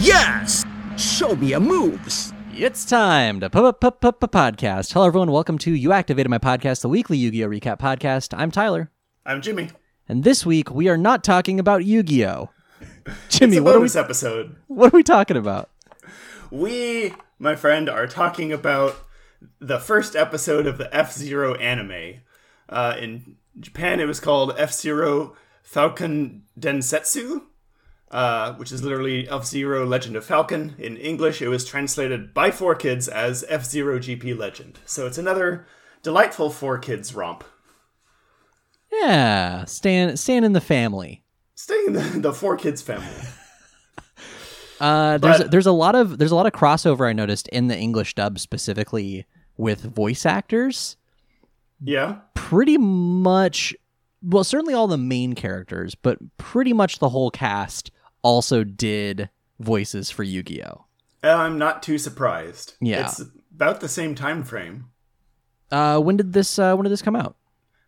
Yes! Show me your moves! It's time to podcast. Hello, everyone. Welcome to You Activated My Podcast, the weekly Yu-Gi-Oh! Recap podcast. I'm Tyler. I'm Jimmy. And this week, we are not talking about Yu-Gi-Oh! Jimmy, what are we talking about? We, my friend, are talking about the first episode of the F-Zero anime. In Japan, it was called F-Zero Falcon Densetsu, which is literally F-Zero Legend of Falcon. In English, it was translated by Four Kids as F-Zero GP Legend. So it's another delightful Four Kids romp. Yeah, staying in the family. Staying in the Four Kids family. There's a lot of crossover I noticed in the English dub specifically with voice actors. Yeah. Pretty much, well, certainly all the main characters, but pretty much the whole cast also did voices for Yu-Gi-Oh! I'm not too surprised. Yeah. It's about the same time frame. When did this come out?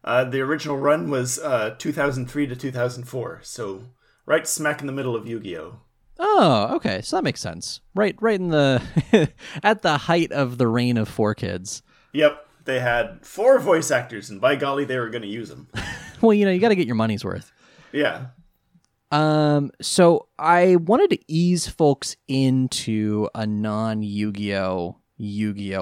The original run was 2003 to 2004, so right smack in the middle of Yu-Gi-Oh! Oh, okay. So that makes sense. Right in the at the height of the reign of Four Kids. Yep. They had four voice actors, and by golly, they were going to use them. Well, you got to get your money's worth. Yeah. So I wanted to ease folks into a non-Yu-Gi-Oh!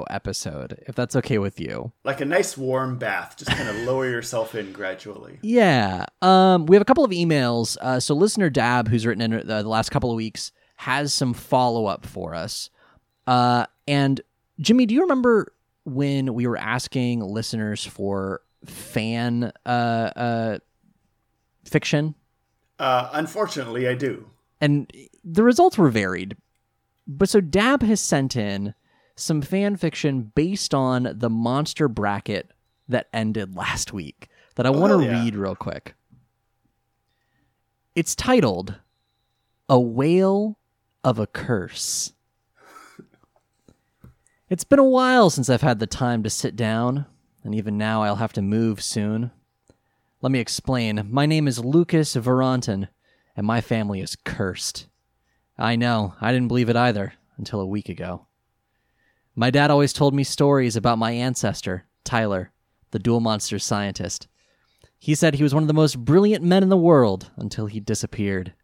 Episode, if that's okay with you. Like a nice warm bath, just kind of lower yourself in gradually. Yeah. We have a couple of emails. So listener Dab, who's written in the last couple of weeks, has some follow-up for us. And Jimmy, do you remember when we were asking listeners for fan fiction? Unfortunately, I do. And the results were varied. But so Dab has sent in some fan fiction based on the monster bracket that ended last week that I want to read real quick. It's titled A Wail of a Curse. It's been a while since I've had the time to sit down, and even now I'll have to move soon. Let me explain. My name is Lucas Veronten, and my family is cursed. I know, I didn't believe it either until a week ago. My dad always told me stories about my ancestor, Tyler, the dual monster scientist. He said he was one of the most brilliant men in the world until he disappeared.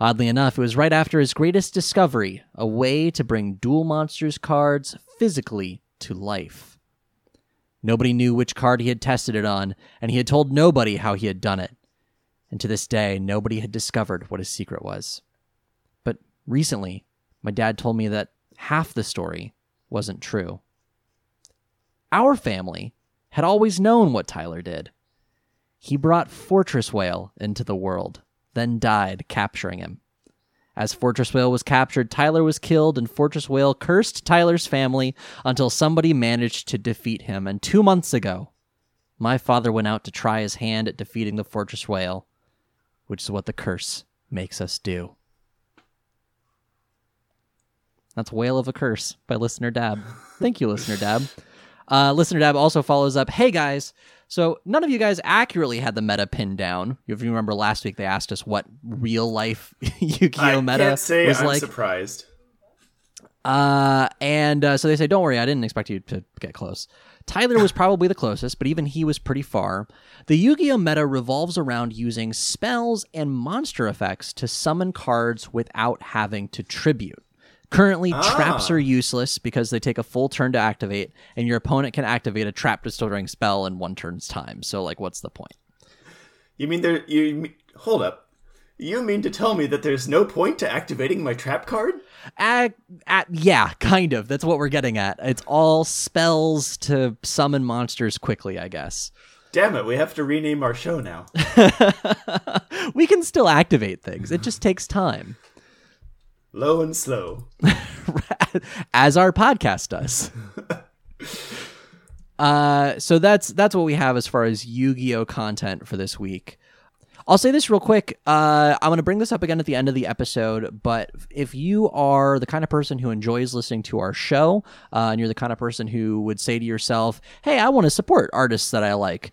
Oddly enough, it was right after his greatest discovery, a way to bring dual monsters cards physically to life. Nobody knew which card he had tested it on, and he had told nobody how he had done it. And to this day, nobody had discovered what his secret was. But recently, my dad told me that half the story wasn't true. Our family had always known what Tyler did. He brought Fortress Whale into the world, then died capturing him. As Fortress Whale was captured, Tyler was killed, and Fortress Whale cursed Tyler's family until somebody managed to defeat him. And 2 months ago, my father went out to try his hand at defeating the Fortress Whale, which is what the curse makes us do. That's Wail of a Curse by Listener Dab. Thank you, Listener Dab. Listener Dab also follows up, hey guys, so none of you guys accurately had the meta pinned down. If you remember last week, they asked us what real life Yu-Gi-Oh! Meta was like. I can't say I'm surprised. So they say, don't worry, I didn't expect you to get close. Tyler was probably the closest, but even he was pretty far. The Yu-Gi-Oh! Meta revolves around using spells and monster effects to summon cards without having to tribute. Currently, traps are useless because they take a full turn to activate, and your opponent can activate a trap-destroying spell in one turn's time. So, like, what's the point? You mean there... Hold up. You mean to tell me that there's no point to activating my trap card? Yeah, kind of. That's what we're getting at. It's all spells to summon monsters quickly, I guess. Damn it, we have to rename our show now. We can still activate things. It just takes time. Low and slow. As our podcast does. So that's what we have as far as Yu-Gi-Oh! Content for this week. I'll say this real quick. I'm going to bring this up again at the end of the episode, but if you are the kind of person who enjoys listening to our show, and you're the kind of person who would say to yourself, hey, I want to support artists that I like,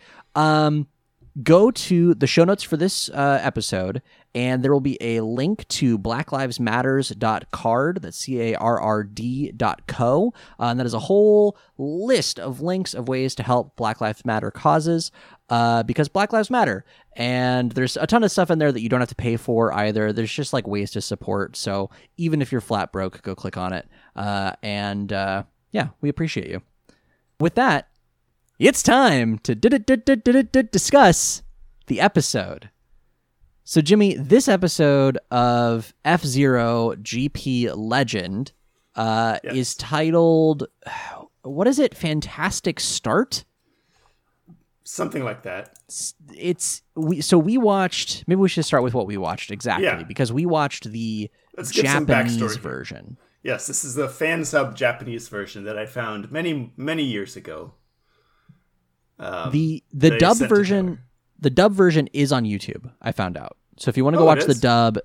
go to the show notes for this episode, and there will be a link to blacklivesmatters.card, that's carrd.co, and that is a whole list of links of ways to help Black Lives Matter causes, because Black Lives Matter, and there's a ton of stuff in there that you don't have to pay for either. There's just like ways to support, so even if you're flat broke, go click on it, and yeah, we appreciate you. With that, it's time to discuss the episode. So, Jimmy, this episode of F-Zero GP Legend is titled, what is it? Fantastic Start? Something like that. We watched, maybe we should start with what we watched exactly, because we watched the Japanese version. Yes, this is the fan sub Japanese version that I found many, many years ago. The dub version, is on YouTube, I found out. So if you want to go watch the dub,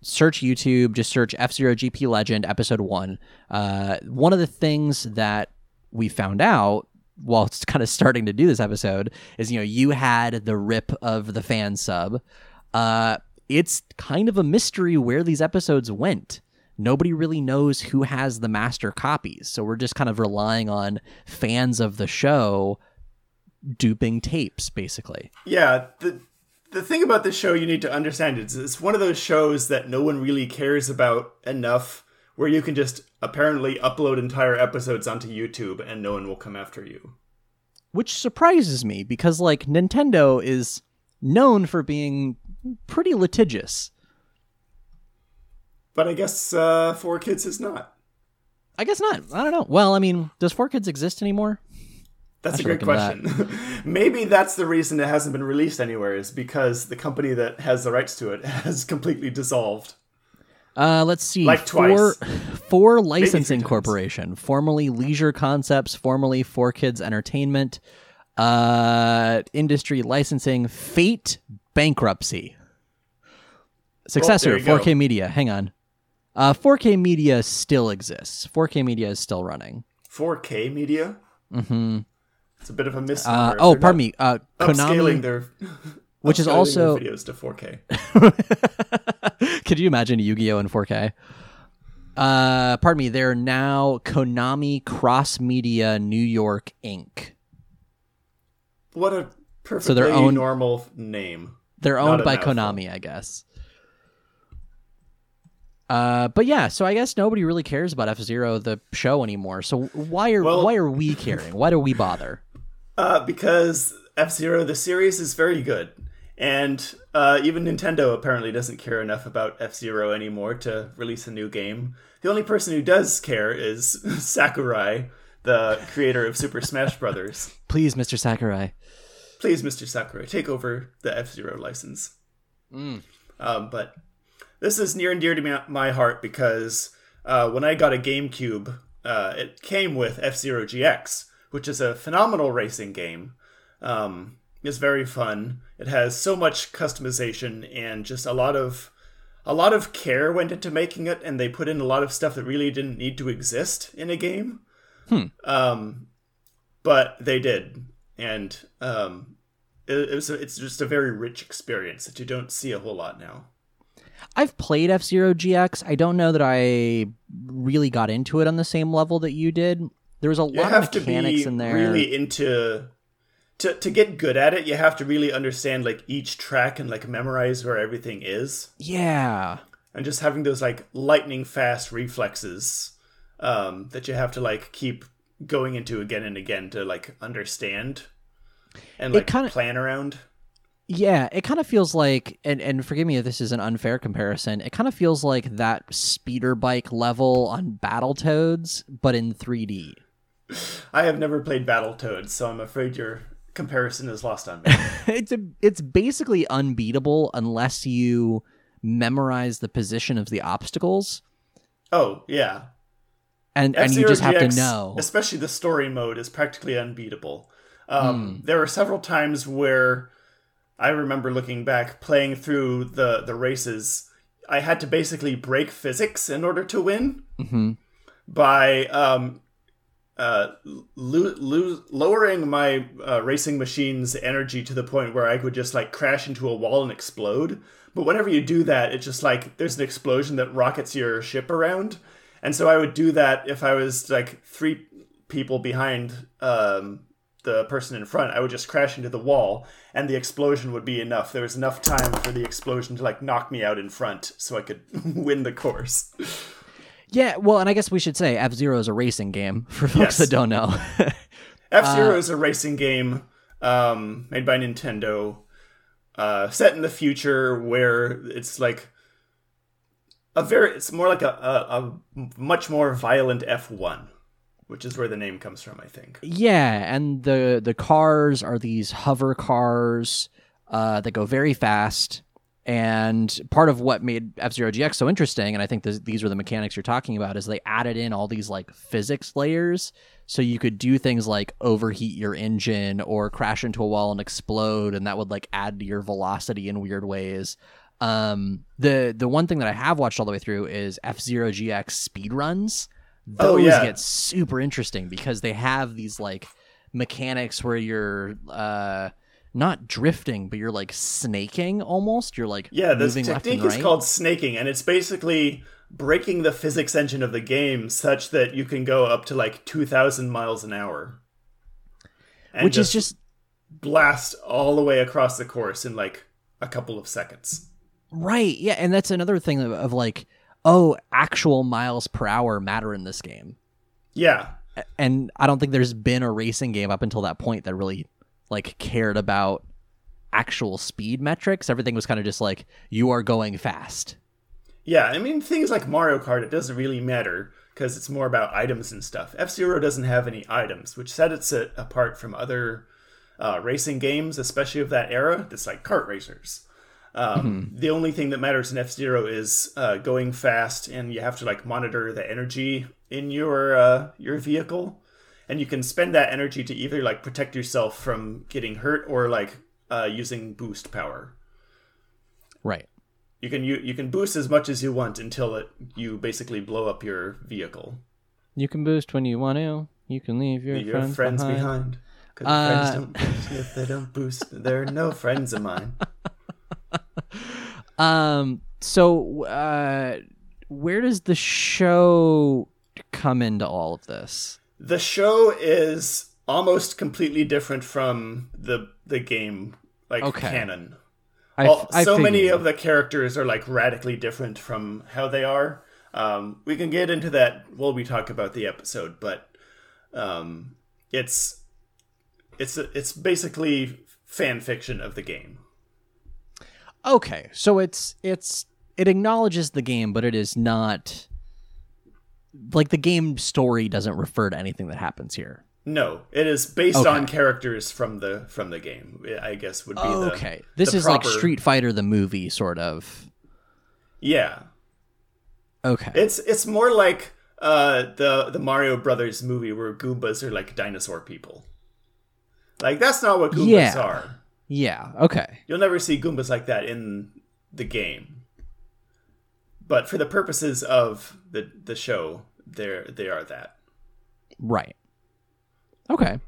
search YouTube, just search F-Zero GP Legend Episode 1. One of the things that we found out while it's kind of starting to do this episode is, you had the rip of the fan sub. It's kind of a mystery where these episodes went. Nobody really knows who has the master copies. So we're just kind of relying on fans of the show duping tapes, basically. Yeah, the thing about this show you need to understand is it's one of those shows that no one really cares about enough where you can just apparently upload entire episodes onto YouTube and no one will come after you. Which surprises me because, Nintendo is known for being pretty litigious. But I guess Four Kids is not. I guess not. I don't know. Well, does Four Kids exist anymore? That's a great question. That. Maybe that's the reason it hasn't been released anywhere, is because the company that has the rights to it has completely dissolved. Let's see. Four Licensing Corporation, formerly Leisure Concepts, formerly Four Kids Entertainment, Industry Licensing, Fate, Bankruptcy. Successor, 4K Media. Hang on. 4K Media still exists. 4K Media is still running. 4K Media? Mm-hmm. It's a bit of a misnomer. Konami, which is also videos to 4K. Could you imagine Yu-Gi-Oh in 4K? They're now Konami Cross Media New York Inc. What a perfectly normal name. They're owned by Konami, I guess. So I guess nobody really cares about F-Zero, the show, anymore. So why are we caring? Why do we bother? Because F-Zero, the series, is very good. And even Nintendo apparently doesn't care enough about F-Zero anymore to release a new game. The only person who does care is Sakurai, the creator of Super Smash Brothers. Please, Mr. Sakurai, take over the F-Zero license. But... this is near and dear to my heart because when I got a GameCube, it came with F-Zero GX, which is a phenomenal racing game. It's very fun. It has so much customization and just a lot of care went into making it, and they put in a lot of stuff that really didn't need to exist in a game. But they did, and it's just a very rich experience that you don't see a whole lot now. I've played F-Zero GX. I don't know that I really got into it on the same level that you did. There was a lot of mechanics in there. You have to be really into... To get good at it, you have to really understand each track and memorize where everything is. Yeah. And just having those lightning fast reflexes that you have to keep going into again and again to understand and plan around. Yeah, it kind of feels like, and forgive me if this is an unfair comparison, it kind of feels like that speeder bike level on Battletoads, but in 3D. I have never played Battletoads, so I'm afraid your comparison is lost on me. It's basically unbeatable unless you memorize the position of the obstacles. Oh, yeah. And you just have to know. Especially the story mode is practically unbeatable. There are several times where... I remember looking back, playing through the races, I had to basically break physics in order to win by lowering my racing machine's energy to the point where I could just like crash into a wall and explode. But whenever you do that, it's just like there's an explosion that rockets your ship around. And so I would do that if I was like three people behind the person in front. I would just crash into the wall and the explosion would be enough. There was enough time for the explosion to like knock me out in front so I could win the course. Yeah, well, and I guess we should say F-Zero is a racing game for folks that don't know. F-Zero is a racing game made by Nintendo, set in the future where it's like it's more like a much more violent F1, which is where the name comes from, I think. Yeah, and the cars are these hover cars that go very fast. And part of what made F-Zero GX so interesting, and I think these were the mechanics you're talking about, is they added in all these like physics layers, so you could do things like overheat your engine or crash into a wall and explode, and that would like add to your velocity in weird ways. The one thing that I have watched all the way through is F-Zero GX speedruns. Those get super interesting because they have these like mechanics where you're not drifting, but you're like snaking almost. You're like this technique is called snaking, and it's basically breaking the physics engine of the game such that you can go up to like 2,000 miles an hour, and which is just blast all the way across the course in like a couple of seconds. Right? Yeah, and that's another thing of like, actual miles per hour matter in this game. Yeah, and I don't think there's been a racing game up until that point that really like cared about actual speed metrics. Everything was kind of just like, you are going fast. Yeah, I mean, things like Mario Kart, it doesn't really matter because it's more about items and stuff. F-Zero doesn't have any items, which sets it apart from other racing games, especially of that era. It's like kart racers. The only thing that matters in F-Zero is going fast, and you have to like monitor the energy in your vehicle. And you can spend that energy to either like protect yourself from getting hurt or like using boost power. Right. You can boost as much as you want until you basically blow up your vehicle. You can boost when you want to. You can leave your friends behind. Because friends don't boost. If they don't boost, they're no friends of mine. So where does the show come into all of this? The show is almost completely different from the game, like, canon. So many of the characters are, like, radically different from how they are. We can get into that while we talk about the episode, but it's basically fan fiction of the game. Okay, so it acknowledges the game, but it is not... like, the game story doesn't refer to anything that happens here. No, it is based on characters from the game, I guess would be This is proper... like Street Fighter the movie, sort of. Yeah. Okay. It's more like the Mario Brothers movie where Goombas are like dinosaur people. Like, that's not what Goombas are. Yeah, okay. You'll never see Goombas like that in the game. But for the purposes of the show, they are that. Right. Okay.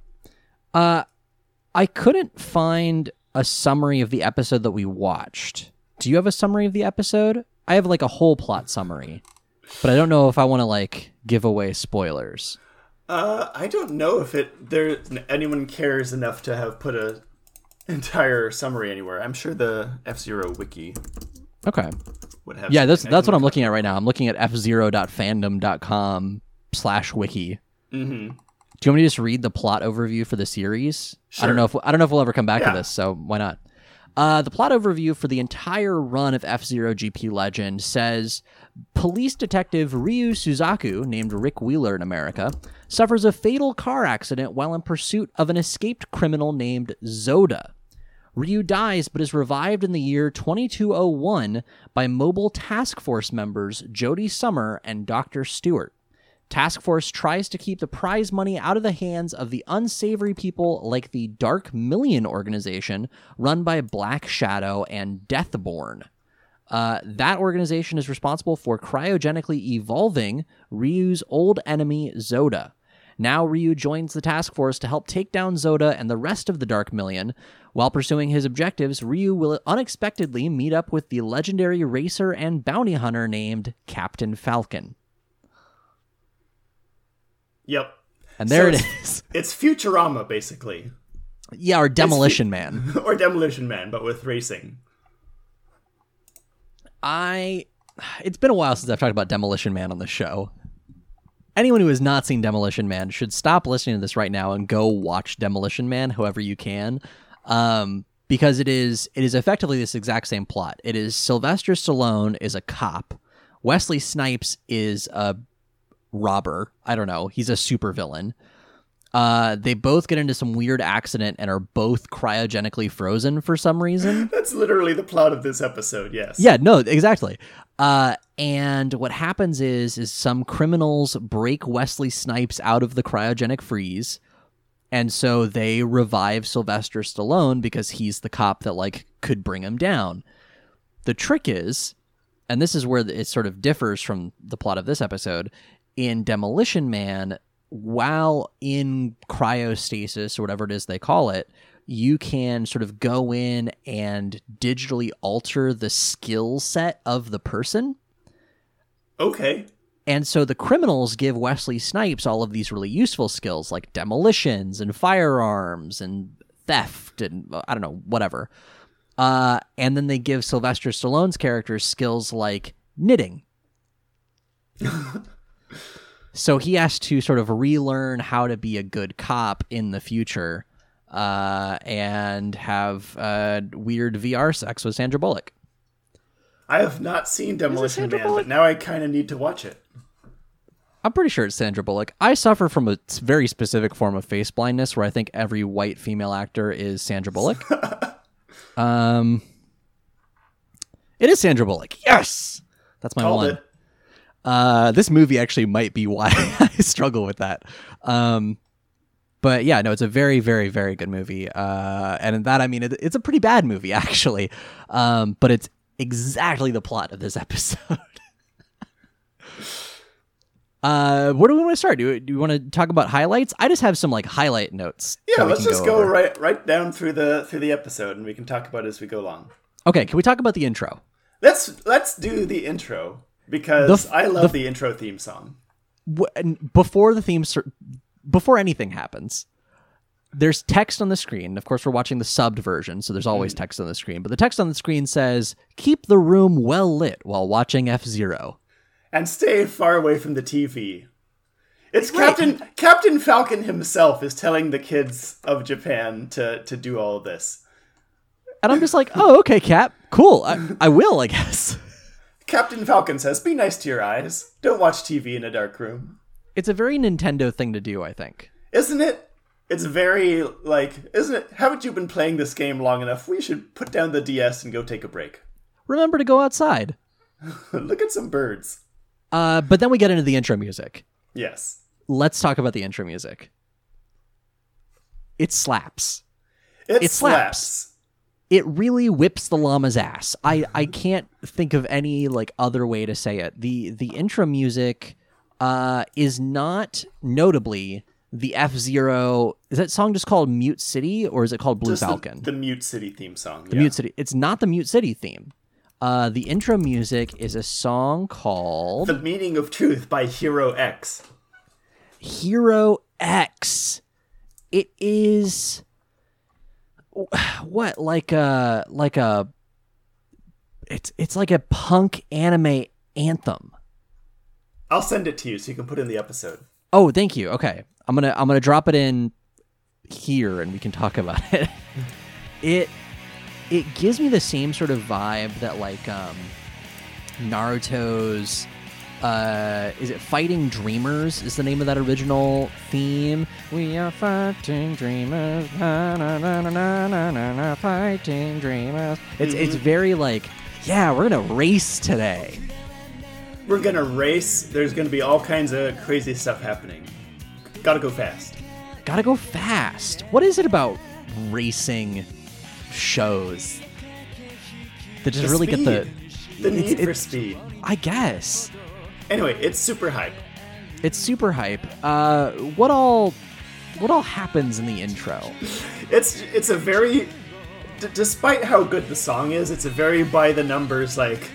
I couldn't find a summary of the episode that we watched. Do you have a summary of the episode? I have like a whole plot summary, but I don't know if I want to like give away spoilers. I don't know if anyone cares enough to have put an entire summary anywhere. I'm sure the F-Zero wiki... okay. Yeah, that's what I'm looking at right now. I'm looking at f0.fandom.com/wiki. Mm-hmm. Do you want me to just read the plot overview for the series? Sure. I don't know if we'll ever come back to this, so why not? The plot overview for the entire run of F-Zero GP Legend says, police detective Ryu Suzaku, named Rick Wheeler in America, suffers a fatal car accident while in pursuit of an escaped criminal named Zoda. Ryu dies but is revived in the year 2201 by mobile task force members Jody Summer and Dr. Stewart. Task Force tries to keep the prize money out of the hands of the unsavory people like the Dark Million organization run by Black Shadow and Deathborn. That organization is responsible for cryogenically evolving Ryu's old enemy Zoda. Now Ryu joins the task force to help take down Zoda and the rest of the Dark Million. While pursuing his objectives, Ryu will unexpectedly meet up with the legendary racer and bounty hunter named Captain Falcon. Yep. And there so it is. It's Futurama, basically. Yeah, or Demolition Man. Or Demolition Man, but with racing. It's been a while since I've talked about Demolition Man on the show. Anyone who has not seen Demolition Man should stop listening to this right now and go watch Demolition Man however you can, because it is effectively this exact same plot. It is Sylvester Stallone is a cop. Wesley Snipes is a robber. I don't know. He's a supervillain. They both get into some weird accident and are both cryogenically frozen for some reason. That's literally the plot of this episode, yes. Yeah, no, exactly. And what happens is some criminals break Wesley Snipes out of the cryogenic freeze, and so they revive Sylvester Stallone because he's the cop that, like, could bring him down. The trick is, and this is where it sort of differs from the plot of this episode, in Demolition Man, while in cryostasis or whatever it is they call it, you can sort of go in and digitally alter the skill set of the person. Okay. And so the criminals give Wesley Snipes all of these really useful skills like demolitions and firearms and theft and I don't know, whatever. And then they give Sylvester Stallone's character skills like knitting. So he has to sort of relearn how to be a good cop in the future and have weird VR sex with Sandra Bullock. I have not seen Demolition Man, but now I kind of need to watch it. I'm pretty sure it's Sandra Bullock. I suffer from a very specific form of face blindness where I think every white female actor is Sandra Bullock. It is Sandra Bullock. Yes! That's my one. It. This movie actually might be why I struggle with that. But yeah, no, it's a very, very, very good movie. And in that, I mean, it's a pretty bad movie, actually. But it's exactly the plot of this episode. Where do we want to start? Do we want to talk about highlights? I just have some like highlight notes. Yeah, let's just go right down through the episode and we can talk about it as we go along. Okay, can we talk about the intro? Let's do the intro. Because I love the intro theme song. Before anything happens, there's text on the screen. Of course, we're watching the subbed version, so there's always text on the screen. But the text on the screen says, "Keep the room well lit while watching F-Zero, and stay far away from the TV." It's right. Captain Falcon himself is telling the kids of Japan to do all of this, and I'm just like, "Oh, okay, Cap, cool. I will, I guess." Captain Falcon says, "Be nice to your eyes. Don't watch TV in a dark room." It's a very Nintendo thing to do, I think. Isn't it? It's very, like, isn't it? Haven't you been playing this game long enough? We should put down the DS and go take a break. Remember to go outside. Look at some birds. But then we get into the intro music. Yes. Let's talk about the intro music. It slaps. It slaps. It really whips the llama's ass. I can't think of any like other way to say it. The intro music is not notably the F-Zero. Is that song just called Mute City or is it called Blue just Falcon? The Mute City theme song. The Mute City. It's not the Mute City theme. The intro music is a song called "The Meaning of Truth" by Hero X. Hero X. It is. What like a it's like a punk anime anthem. I'll send it to you so you can put it in the episode. Oh, thank you. Okay, I'm gonna drop it in here and we can talk about it. It gives me the same sort of vibe that like Naruto's is it Fighting Dreamers is the name of that original theme? We are fighting dreamers, na na na na na na na, na fighting dreamers. It's very like, yeah, we're gonna race today. We're gonna race. There's gonna be all kinds of crazy stuff happening. Gotta go fast. Gotta go fast. What is it about racing shows that just really get the need for speed? I guess. Anyway, it's super hype. It's super hype. What all happens in the intro? It's a very, despite how good the song is, it's a very by the numbers like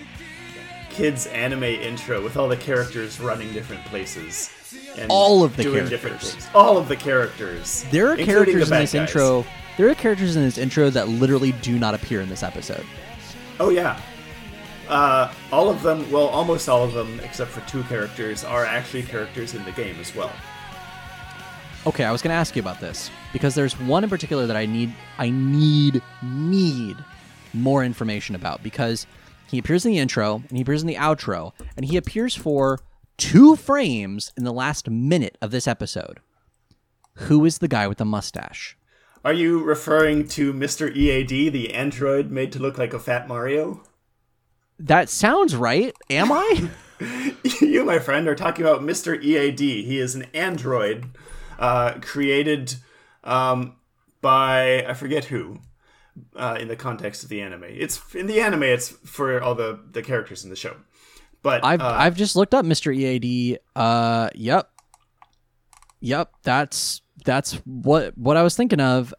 kids anime intro with all the characters running different places. And all of the doing different things. All of the characters. There are characters in this intro. There are characters in this intro that literally do not appear in this episode. Oh yeah. All of them, well, almost all of them, except for two characters, are actually characters in the game as well. Okay, I was going to ask you about this, because there's one in particular that I need more information about, because he appears in the intro, and he appears in the outro, and he appears for 2 frames in the last minute of this episode. Who is the guy with the mustache? Are you referring to Mr. EAD, the android made to look like a fat Mario? That sounds right. Am I? You, my friend, are talking about Mr. EAD. He is an android created by, I forget who, in the context of the anime. It's for all the characters in the show. But I've just looked up Mr. EAD. Yep. That's what I was thinking of.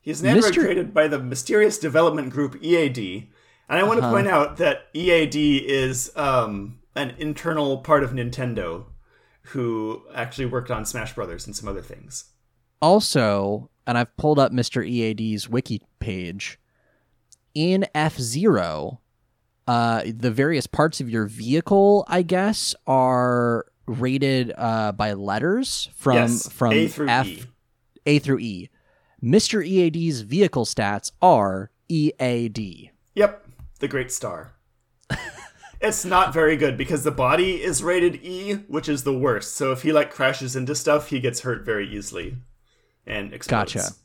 He's an android created by the mysterious development group EAD. And I want to point out that EAD is an internal part of Nintendo who actually worked on Smash Brothers and some other things. Also, and I've pulled up Mr. EAD's wiki page, in F-Zero, the various parts of your vehicle, I guess, are rated by letters from A through E. A through E. Mr. EAD's vehicle stats are EAD. Yep. The Great Star. It's not very good because the body is rated E, which is the worst. So if he crashes into stuff, he gets hurt very easily and explodes.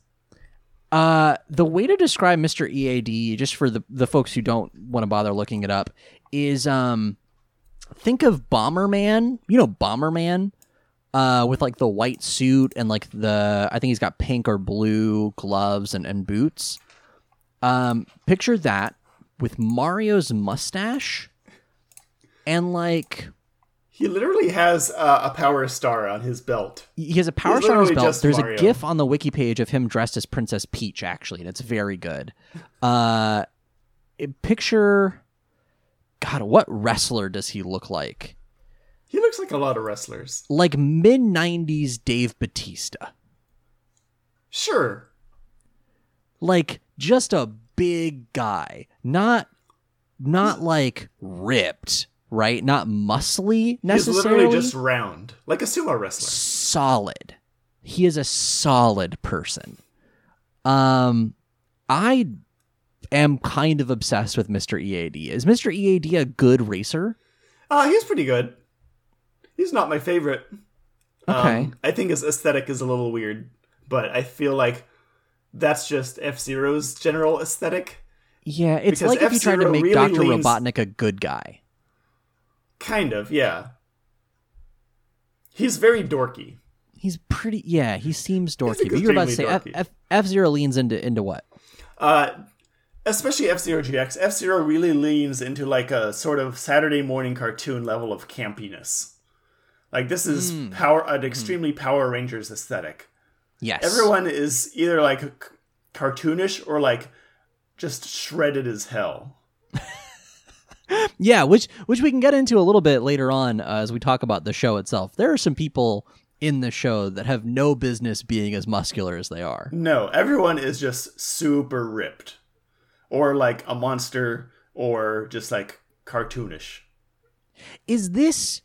Gotcha. The way to describe Mr. EAD, just for the folks who don't want to bother looking it up, is think of Bomberman. You know Bomberman with the white suit and I think he's got pink or blue gloves and boots. Picture that. With Mario's mustache and he literally has a Power Star on his belt. He has a Power Star on his belt. There's Mario. A GIF on the wiki page of him dressed as Princess Peach, actually, and it's very good. Picture, God, what wrestler does he look like? He looks like a lot of wrestlers. Like mid-90s Dave Bautista. Sure. Just a big guy, not ripped, right? Not muscly necessarily. He's literally just round, like a sumo wrestler. Solid. He is a solid person. I am kind of obsessed with Mr. EAD. Is Mr. EAD a good racer? He's pretty good. He's not my favorite. Okay. I think his aesthetic is a little weird, but I feel like that's just F-Zero's general aesthetic. Yeah, it's because if you tried to make really Dr. Robotnik a good guy. Kind of, yeah. He's very dorky. He's pretty... Yeah, he seems dorky. But you were about to say F-Zero leans into what? Especially F-Zero GX. F-Zero really leans into a sort of Saturday morning cartoon level of campiness. This is an extremely Power Rangers aesthetic. Yes. Everyone is either cartoonish or just shredded as hell. Yeah, which we can get into a little bit later on as we talk about the show itself. There are some people in the show that have no business being as muscular as they are. No, everyone is just super ripped or a monster or just cartoonish. Is this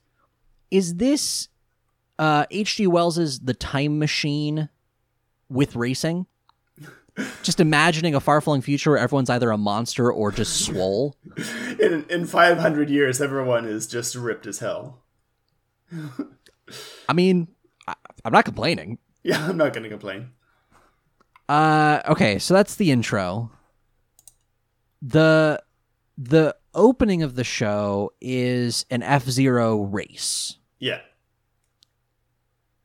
H.G. Wells's The Time Machine with racing? Just imagining a far-flung future where everyone's either a monster or just swole. In 500 years, everyone is just ripped as hell. I mean, I'm not complaining. Yeah, I'm not going to complain. Okay, so that's the intro. The opening of the show is an F-Zero race. Yeah.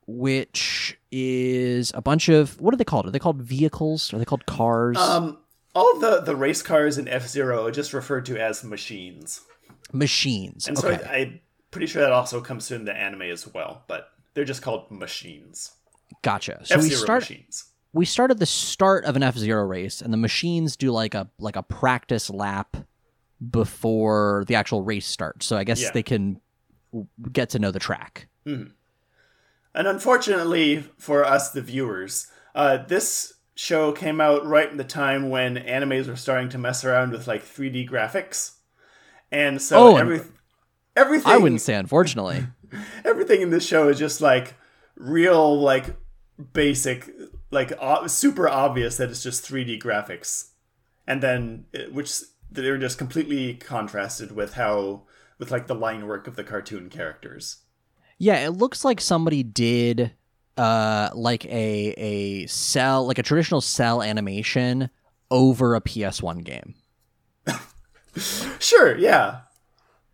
Which is a bunch of... What are they called? Are they called vehicles? Are they called cars? All the race cars in F-Zero are just referred to as machines. And so okay. I pretty sure that also comes in the anime as well, but they're just called machines. Gotcha. So F-Zero machines. We start at the start of an F-Zero race, and the machines do like a practice lap before the actual race starts. So I guess they can get to know the track. Mm-hmm. And unfortunately for us, the viewers, this show came out right in the time when animes were starting to mess around with like 3D graphics. And so everything... I wouldn't say unfortunately. Everything in this show is just like real, like basic, like super obvious that it's just 3D graphics. And then, which they're just completely contrasted with how, with like the line work of the cartoon characters. Yeah, it looks like somebody did like a traditional cell animation over a PS1 game. Sure, yeah.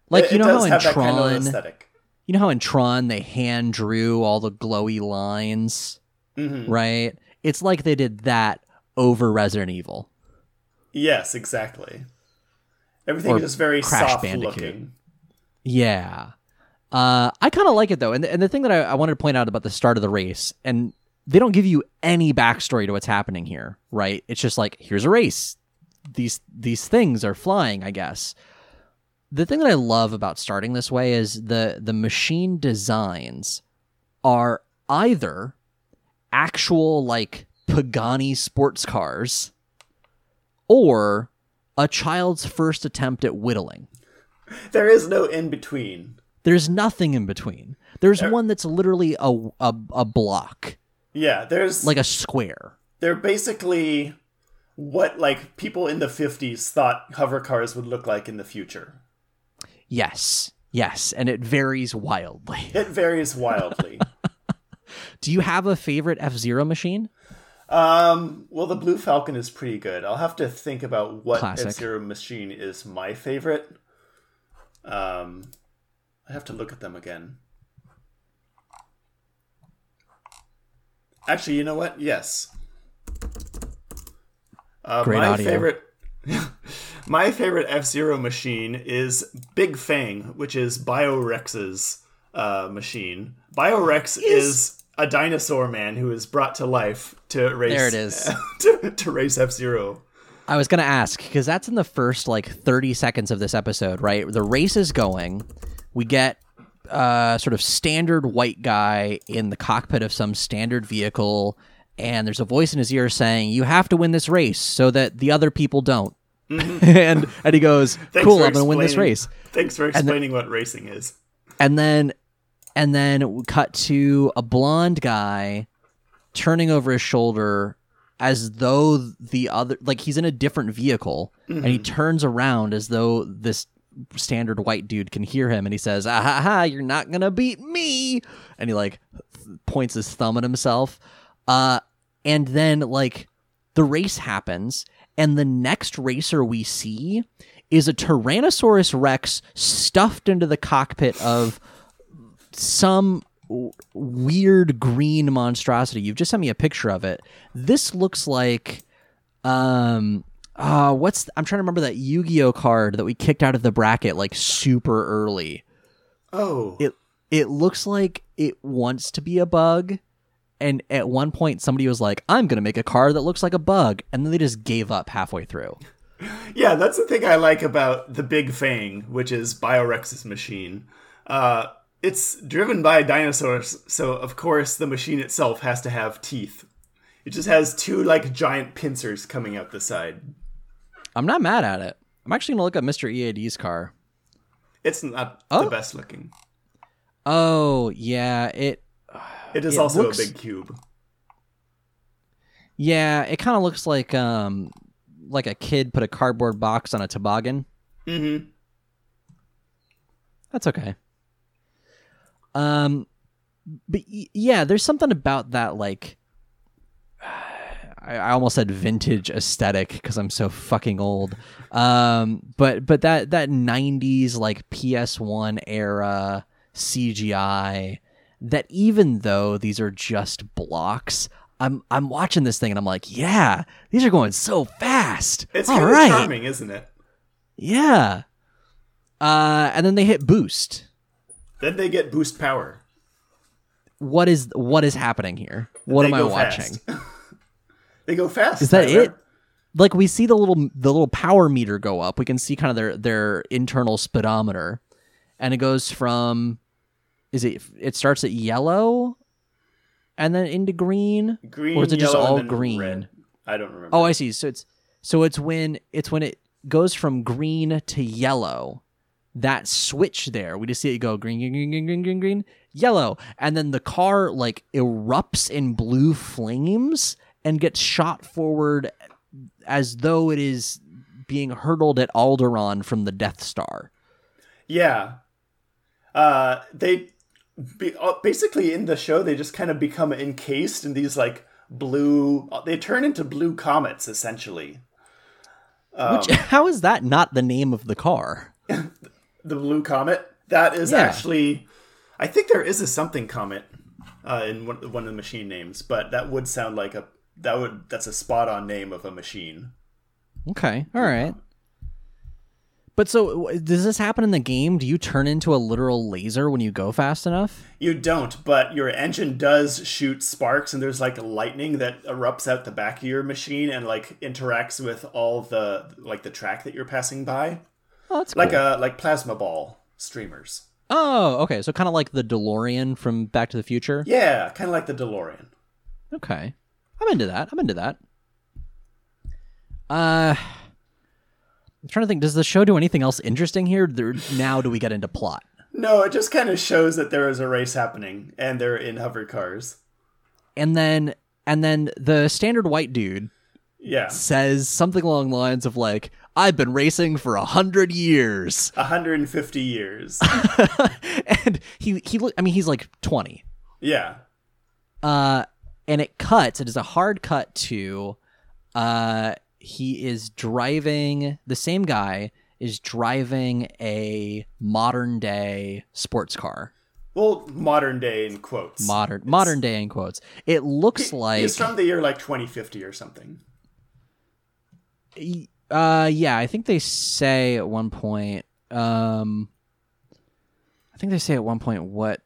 Like you know how in Tron, they hand drew all the glowy lines, mm-hmm. right? It's like they did that over Resident Evil. Yes, exactly. Everything is just very Crash soft Bandicoot. Looking. Yeah. I kind of like it, though. And the thing that I wanted to point out about the start of the race, and they don't give you any backstory to what's happening here, right? It's just like, here's a race. These things are flying, I guess. The thing that I love about starting this way is the machine designs are either actual, like, Pagani sports cars or a child's first attempt at whittling. There is no in-between. There's nothing in between. There's one that's literally a block. Yeah, there's... like a square. They're basically what, like, people in the 50s thought hover cars would look like in the future. Yes, and it varies wildly. Do you have a favorite F-Zero machine? Well, the Blue Falcon is pretty good. I'll have to think about what classic F-Zero machine is my favorite. I have to look at them again. Actually, you know what? Yes. Great my audio. My favorite F-Zero machine is Big Fang, which is Biorex's machine. Biorex is a dinosaur man who is brought to life to race. There it is. to race F-Zero. I was going to ask, because that's in the first like 30 seconds of this episode, right? The race is going. We get sort of standard white guy in the cockpit of some standard vehicle, and there's a voice in his ear saying, "You have to win this race so that the other people don't." Mm-hmm. and he goes, "Cool, I'm going to win this race." Thanks for explaining what racing is. And then we cut to a blonde guy turning over his shoulder, as though the other, like he's in a different vehicle, mm-hmm. and he turns around as though this standard white dude can hear him, and he says, "Ah ha ha, you're not gonna beat me," and he like points his thumb at himself, and then like the race happens, and the next racer we see is a Tyrannosaurus Rex stuffed into the cockpit of some weird green monstrosity. You've just sent me a picture of it. This looks like I'm trying to remember that Yu-Gi-Oh card that we kicked out of the bracket like super early. Oh. It looks like it wants to be a bug, and at one point somebody was like, "I'm going to make a card that looks like a bug," and then they just gave up halfway through. Yeah, that's the thing I like about the Big Fang, which is Biorex's machine. It's driven by dinosaurs, so of course the machine itself has to have teeth. It just has two like giant pincers coming out the side. I'm not mad at it. I'm actually going to look up Mr. EAD's car. It's not the best looking. Oh, yeah. It also looks... a big cube. Yeah, it kind of looks like a kid put a cardboard box on a toboggan. Mm-hmm. That's okay. But yeah, there's something about that, like... I almost said vintage aesthetic because I'm so fucking old. But that 90s like PS1 era CGI, that even though these are just blocks, I'm watching this thing and I'm like, yeah, these are going so fast. It's kind of charming, isn't it? Yeah. And then they hit boost. Then they get boost power. What is happening here? What am I watching? They go fast. Is that it? Like, we see the little power meter go up. We can see kind of their internal speedometer, and it goes from it starts at yellow, and then into green, or is it just all green? Red. I don't remember. Oh, I see. So it's when it goes from green to yellow. That switch there, we just see it go green, yellow, and then the car like erupts in blue flames and gets shot forward as though it is being hurtled at Alderaan from the Death Star. Yeah. Basically in the show, they just kind of become encased in these like blue... They turn into blue comets, essentially. How is that not the name of the car? The Blue Comet? That is actually... I think there is a something comet in one of the machine names, but that would sound like a... That's a spot-on name of a machine. Okay, all right. But so, does this happen in the game? Do you turn into a literal laser when you go fast enough? You don't, but your engine does shoot sparks, and there's, like, lightning that erupts out the back of your machine and, like, interacts with all the, like, the track that you're passing by. Oh, that's cool. Like plasma ball streamers. Oh, okay. So kind of like the DeLorean from Back to the Future? Yeah, kind of like the DeLorean. Okay. I'm into that. I'm trying to think, does the show do anything else interesting here? Now do we get into plot? No, it just kind of shows that there is a race happening, and they're in hover cars. And then the standard white dude says something along the lines of like, I've been racing for 100 years. 150 years. And he's like 20. Yeah. And it cuts. It is a hard cut to he is driving. The same guy is driving a modern day sports car. Well, modern day in quotes. Modern day in quotes. It looks like it's from the year like 2050 or something. I think they say at one point, what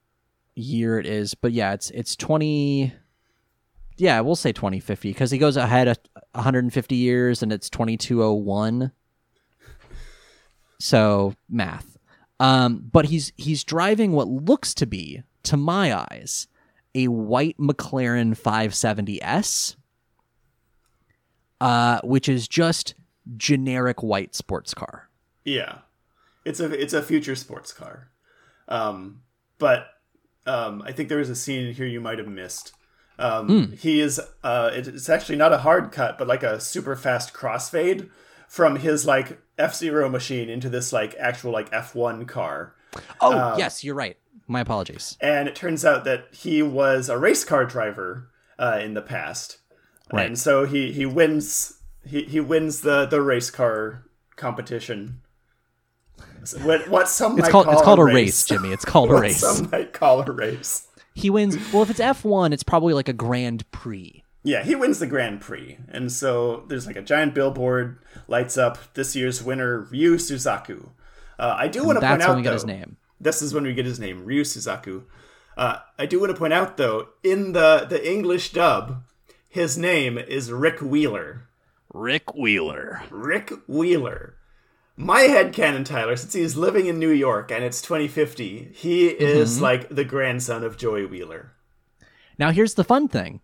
year it is, but yeah, it's 20, yeah, we'll say 2050, because he goes ahead 150 years, and it's 2201, so math, but he's driving what looks to be, to my eyes, a white McLaren 570S, which is just generic white sports car. Yeah, it's a future sports car, but I think there was a scene in here you might have missed. He is it's actually not a hard cut, but like a super fast crossfade from his like F-Zero machine into this like actual like F1 car. Oh, yes, you're right. My apologies. And it turns out that he was a race car driver in the past, right? And so he wins. He wins the race car competition. What some might call a race, Jimmy. It's called a race. Some might call a race. He wins. Well, if it's F1, it's probably like a Grand Prix. Yeah, he wins the Grand Prix, and so there's like a giant billboard lights up this year's winner, Ryu Suzaku. I do want to point out when we get his name. This is when we get his name, Ryu Suzaku. I do want to point out though, in the English dub, his name is Rick Wheeler. My headcanon, Tyler, since he's living in New York and it's 2050, he is like the grandson of Joey Wheeler. Now, here's the fun thing.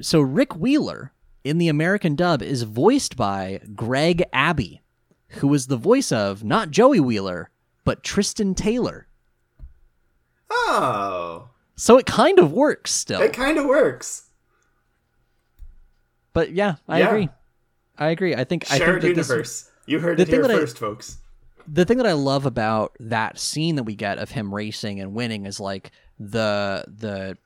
So Rick Wheeler in the American dub is voiced by Greg Abbey, who is the voice of not Joey Wheeler, but Tristan Taylor. Oh. So it kind of works still. But yeah, I agree. I think shared universe. You heard it here first, folks. The thing that I love about that scene that we get of him racing and winning is like the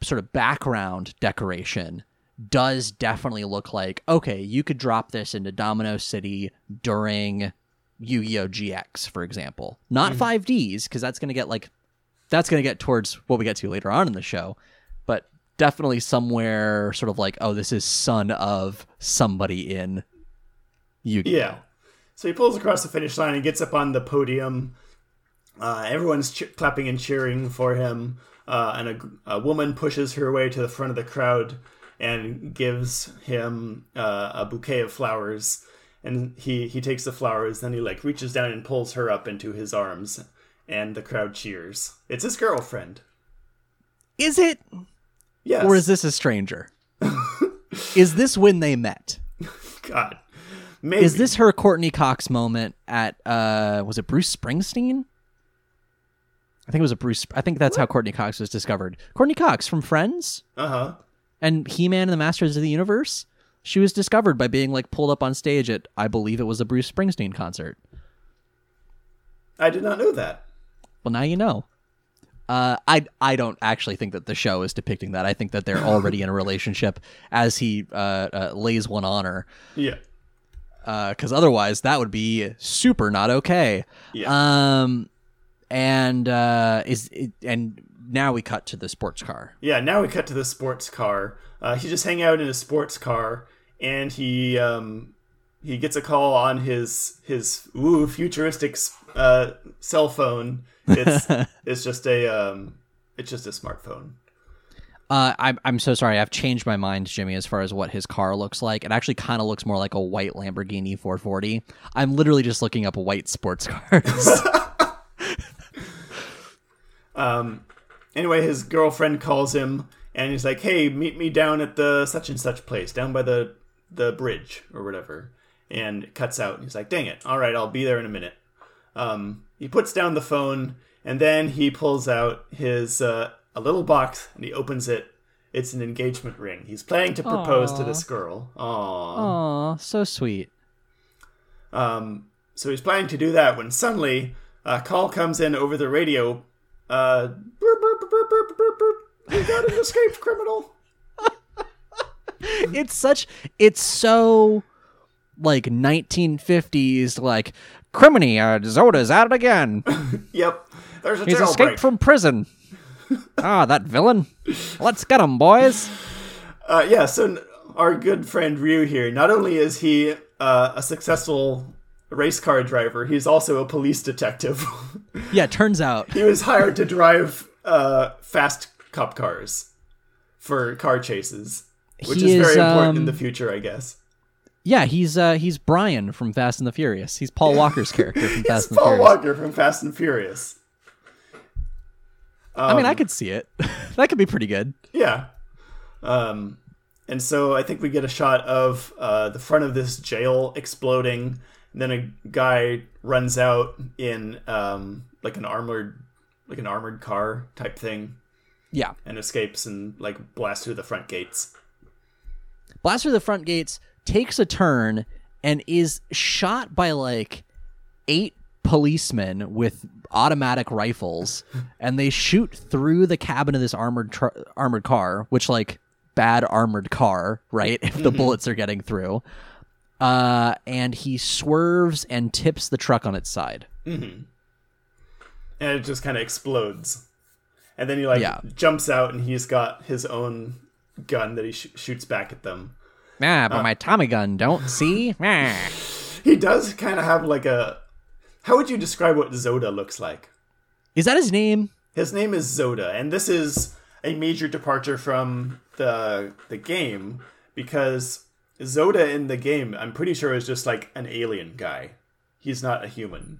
sort of background decoration does definitely look like, okay, you could drop this into Domino City during Yu-Gi-Oh! GX, for example. Not 5Ds, because that's gonna get towards what we get to later on in the show, but definitely somewhere sort of like, oh, this is son of somebody in Yugi. Yeah. So he pulls across the finish line and gets up on the podium. Everyone's clapping and cheering for him, and a woman pushes her way to the front of the crowd and gives him a bouquet of flowers. And he takes the flowers, then he like reaches down and pulls her up into his arms, and the crowd cheers. It's his girlfriend. Is it? Yes. Or is this a stranger? Is this when they met? God. Maybe. Is this her Courtney Cox moment at, was it Bruce Springsteen? I think that's how Courtney Cox was discovered. Courtney Cox from Friends. Uh-huh. And He-Man and the Masters of the Universe. She was discovered by being like pulled up on stage at, I believe it was a Bruce Springsteen concert. I did not know that. Well, now you know. I don't actually think that the show is depicting that. I think that they're already in a relationship as he lays one on her. Yeah. Because otherwise, that would be super not okay. Yeah. Now we cut to the sports car. Yeah, now we cut to the sports car. He just hang out in a sports car, and he gets a call on his futuristic cell phone. It's just a smartphone. I'm so sorry. I've changed my mind, Jimmy, as far as what his car looks like. It actually kind of looks more like a white Lamborghini 440. I'm literally just looking up white sports cars. Anyway, his girlfriend calls him, and he's like, "Hey, meet me down at the such and such place, down by the bridge or whatever." And it cuts out. And he's like, "Dang it! All right, I'll be there in a minute." He puts down the phone, and then he pulls out his. A little box, and he opens it. It's an engagement ring. He's planning to propose to this girl. Aww. Aww, so sweet. So he's planning to do that when suddenly a call comes in over the radio. We got an escaped criminal. It's so like 1950s, like, criminy, Zoda's at it again. Yep. There's a jailbreak. He's escaped from prison. Ah, that villain. Let's get him, boys. Yeah, so our good friend Ryu here, not only is he a successful race car driver, he's also a police detective. Yeah, turns out. He was hired to drive fast cop cars for car chases, which is very important in the future, I guess. Yeah, he's Brian from Fast and the Furious. He's Paul Walker's character from Fast and the Furious. He's Paul Walker from Fast and Furious. I mean, I could see it. That could be pretty good. Yeah. And so I think we get a shot of the front of this jail exploding. And then a guy runs out in like an armored car type thing. Yeah. And escapes and like blasts through the front gates. Blasts through the front gates, takes a turn, and is shot by like 8 policemen with automatic rifles, and they shoot through the cabin of this armored car, which, like, bad armored car, right? If the bullets are getting through. And he swerves and tips the truck on its side. Mm-hmm. And it just kind of explodes. And then he, like, jumps out, and he's got his own gun that he shoots back at them. Nah, but my Tommy gun, don't see? Nah. He does kind of have, like, a... How would you describe what Zoda looks like? Is that his name? His name is Zoda, and this is a major departure from the game, because Zoda in the game, I'm pretty sure, is just like an alien guy. He's not a human.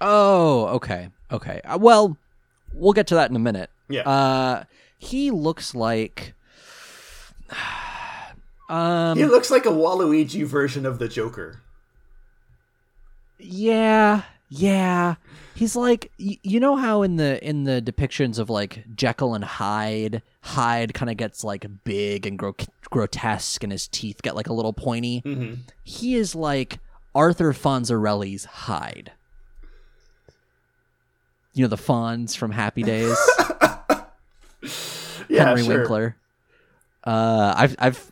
Oh, okay. Okay. Well, we'll get to that in a minute. Yeah. He looks like... he looks like a Waluigi version of the Joker. Yeah. He's like, you know how in the depictions of like Jekyll and Hyde kind of gets like big and grotesque, and his teeth get like a little pointy. Mm-hmm. He is like Arthur Fonzarelli's Hyde. You know, the Fonz from Happy Days. Yeah, Henry Winkler. I've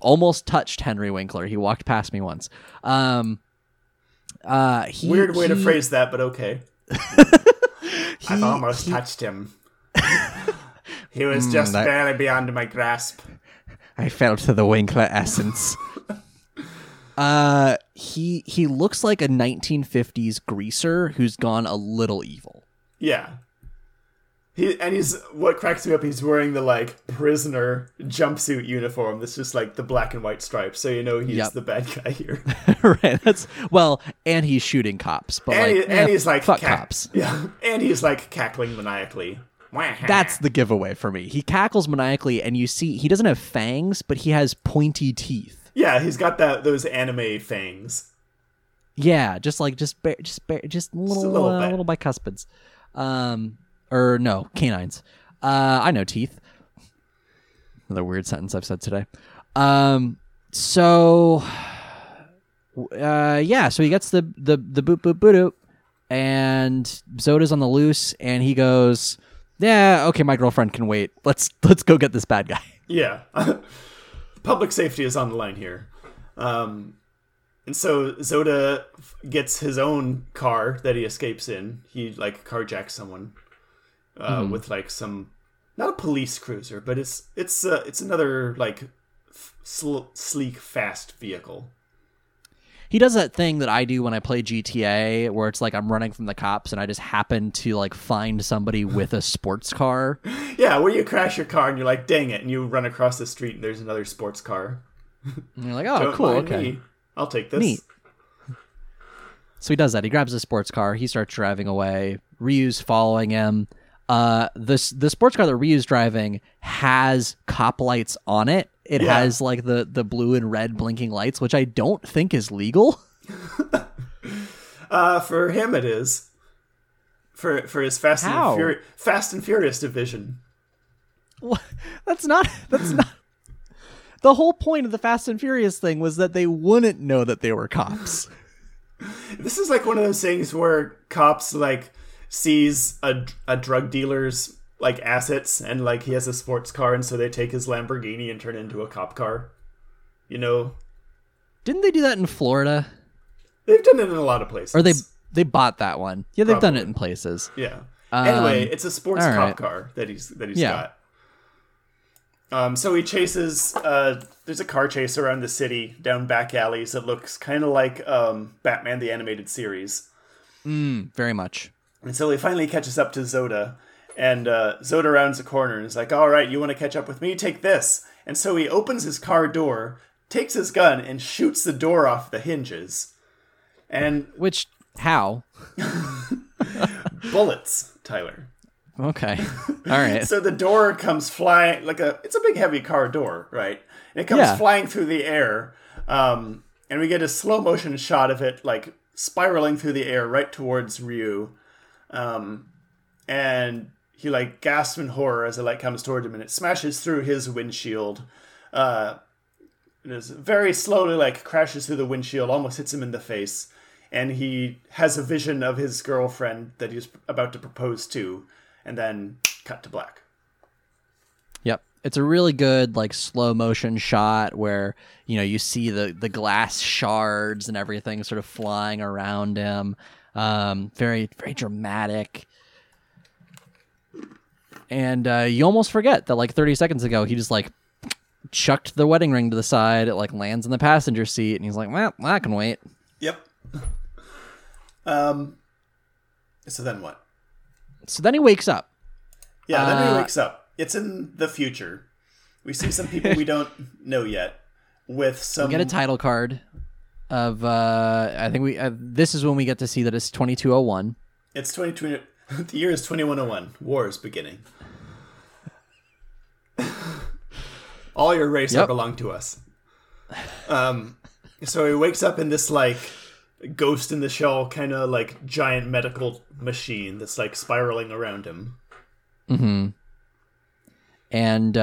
almost touched Henry Winkler. He walked past me once. Weird way to phrase that, but okay. I've almost touched him. He was just barely beyond my grasp. I fell to the Winkler essence. He looks like a 1950s greaser who's gone a little evil. Yeah. He's what cracks me up. He's wearing the like prisoner jumpsuit uniform. That's just like the black and white stripes. So you know he's the bad guy here, right? And he's shooting cops, but he's like fuck cops. Yeah, and he's like cackling maniacally. That's the giveaway for me. He cackles maniacally, and you see he doesn't have fangs, but he has pointy teeth. Yeah, he's got those anime fangs. Yeah, just little bicuspids. Or no, canines. I know teeth. Another weird sentence I've said today. So he gets the boop boop boop doop, and Zoda's on the loose, and he goes, "Yeah, okay, my girlfriend can wait. Let's go get this bad guy." Yeah, public safety is on the line here. And so Zoda gets his own car that he escapes in. He like carjacks someone. With like some, not a police cruiser, but it's another like sleek, fast vehicle. He does that thing that I do when I play GTA, where it's like I'm running from the cops and I just happen to like find somebody with a sports car. Yeah, where you crash your car and you're like, dang it, and you run across the street and there's another sports car. And you're like, oh, cool, okay, me. I'll take this. Neat. So he does that. He grabs a sports car. He starts driving away. Ryu's following him. The sports car that Ryu's driving has cop lights on it. It has like the blue and red blinking lights, which I don't think is legal. For him it is. For hhis Fast and Furious division. Well, that's not the whole point of the Fast and Furious thing was that they wouldn't know that they were cops. This is like one of those things where cops like sees a drug dealer's like assets, and like he has a sports car, and so they take his Lamborghini and turn it into a cop car. You know, didn't they do that in Florida? They've done it in a lot of places. Or they bought that one. Yeah, they've done it in places. Yeah. Anyway, it's a sports cop car that he's got. So he chases. There's a car chase around the city down back alleys that looks kind of like Batman the Animated Series. Very much. And so he finally catches up to Zoda, and Zoda rounds the corner and is like, all right, you want to catch up with me? Take this. And so he opens his car door, takes his gun, and shoots the door off the hinges. How? Bullets, Tyler. Okay. All right. So the door comes flying, it's a big heavy car door, right? And it comes flying through the air, and we get a slow motion shot of it, like, spiraling through the air right towards Ryu. And he like gasps in horror as the light comes toward him, and it smashes through his windshield. And it very slowly like crashes through the windshield, almost hits him in the face. And he has a vision of his girlfriend that he's about to propose to, and then cut to black. Yep. It's a really good like slow motion shot where, you know, you see the glass shards and everything sort of flying around him. Very, very dramatic. And you almost forget that like 30 seconds ago, he just like chucked the wedding ring to the side. It like lands in the passenger seat, and he's like, well, I can wait. Yep. So then what? So then he wakes up. Yeah, then he wakes up. It's in the future. We see some people we don't know yet with some... We get a title card. Of I think we this is when we get to see that it's 2201. It's 22. The year is 2101. War is beginning. All your race belong to us. So he wakes up in this like ghost in the shell kind of like giant medical machine that's like spiraling around him. Mm-hmm. And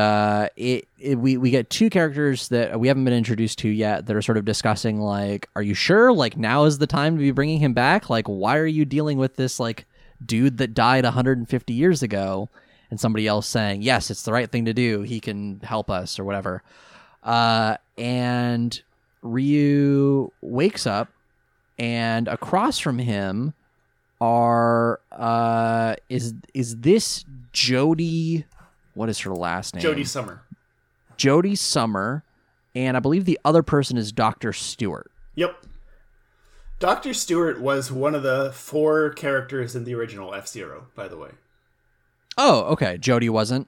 we get two characters that we haven't been introduced to yet that are sort of discussing like, are you sure? Like, now is the time to be bringing him back? Like, why are you dealing with this like dude that died 150 years ago? And somebody else saying, yes, it's the right thing to do. He can help us or whatever. And Ryu wakes up, and across from him are is this Jody? What is her last name? Jodie Summer. And I believe the other person is Dr. Stewart. Yep. Dr. Stewart was one of the four characters in the original F-Zero, by the way. Oh, okay. Jody wasn't?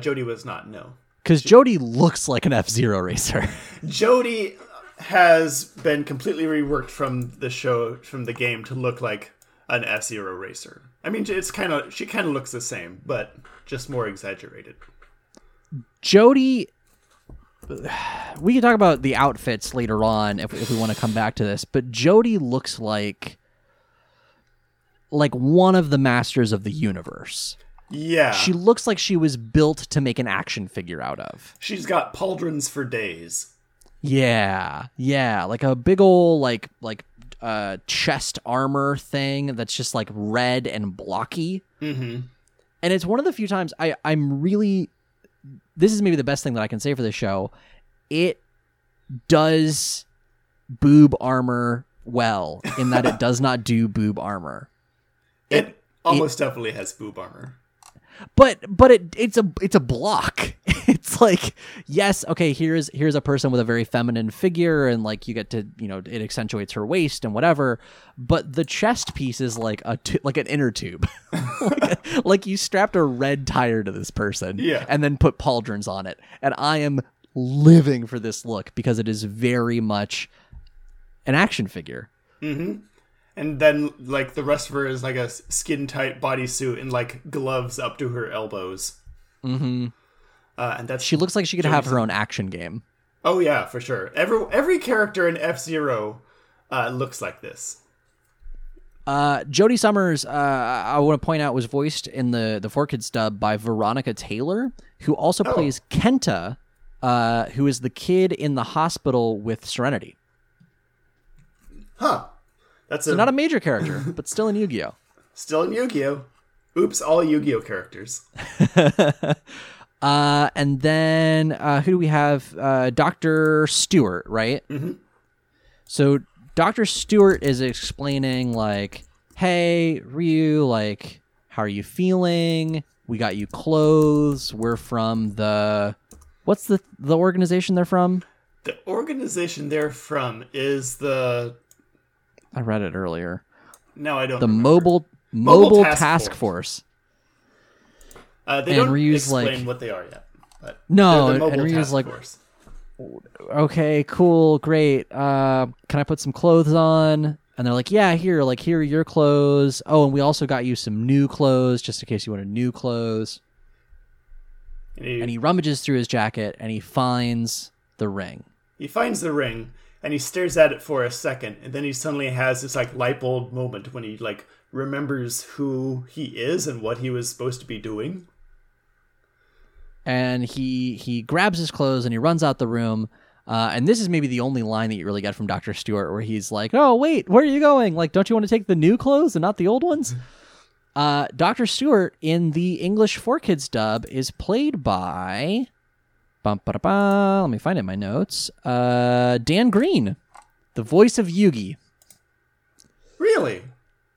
Jody was not, no. Because Jody looks like an F-Zero racer. Jody has been completely reworked from the show, from the game, to look like an F-Zero racer. I mean, it's kind of, she kind of looks the same, but just more exaggerated. Jody, we can talk about the outfits later on if we want to come back to this, but Jody looks like one of the masters of the universe. Yeah. She looks like she was built to make an action figure out of. She's got pauldrons for days. Yeah. Yeah. Like a big old, chest armor thing that's just like red and blocky. Mm-hmm. And it's one of the few times I'm really, this is maybe the best thing that I can say for this show. It does boob armor well in that it does not do boob armor. It almost definitely has boob armor. But it's a block. It's like, yes, okay, here's a person with a very feminine figure, and like you get to, you know, it accentuates her waist and whatever, but the chest piece is like an inner tube. like you strapped a red tire to this person, yeah, and then put pauldrons on it. And I am living for this look because it is very much an action figure. Mm-hmm. And then, like, the rest of her is, like, a skin-tight bodysuit and, like, gloves up to her elbows. Mm-hmm. And that's, she looks like she could have her own action game. Oh, yeah, for sure. Every character in F-Zero looks like this. Jodie Summers, I want to point out, was voiced in the Four Kids dub by Veronica Taylor, who also plays Kenta, who is the kid in the hospital with Serenity. Huh. That's so not a major character, but still in Yu-Gi-Oh! Still in Yu-Gi-Oh! Oops, all Yu-Gi-Oh! Characters. And then, who do we have? Dr. Stewart, right? Mm-hmm. So, Dr. Stewart is explaining, like, hey, Ryu, like, how are you feeling? We got you clothes. We're from the... What's the organization they're from? The organization they're from is the... I read it earlier. No, I don't. The mobile task force. They and don't Ryu's explain what they are yet. But no, the and Ryu's like, force. Okay, cool, great. Can I put some clothes on? And they're like, yeah, here are your clothes. Oh, and we also got you some new clothes, just in case you wanted new clothes. And he rummages through his jacket and he finds the ring. And he stares at it for a second, and then he suddenly has this, like, light bulb moment when he, like, remembers who he is and what he was supposed to be doing. And he grabs his clothes and he runs out the room. And this is maybe the only line that you really get from Dr. Stewart, where he's like, oh, wait, where are you going? Like, don't you want to take the new clothes and not the old ones? Dr. Stewart in the English 4 Kids dub is played by... Let me find it in my notes. Dan Green, the voice of Yugi. Really?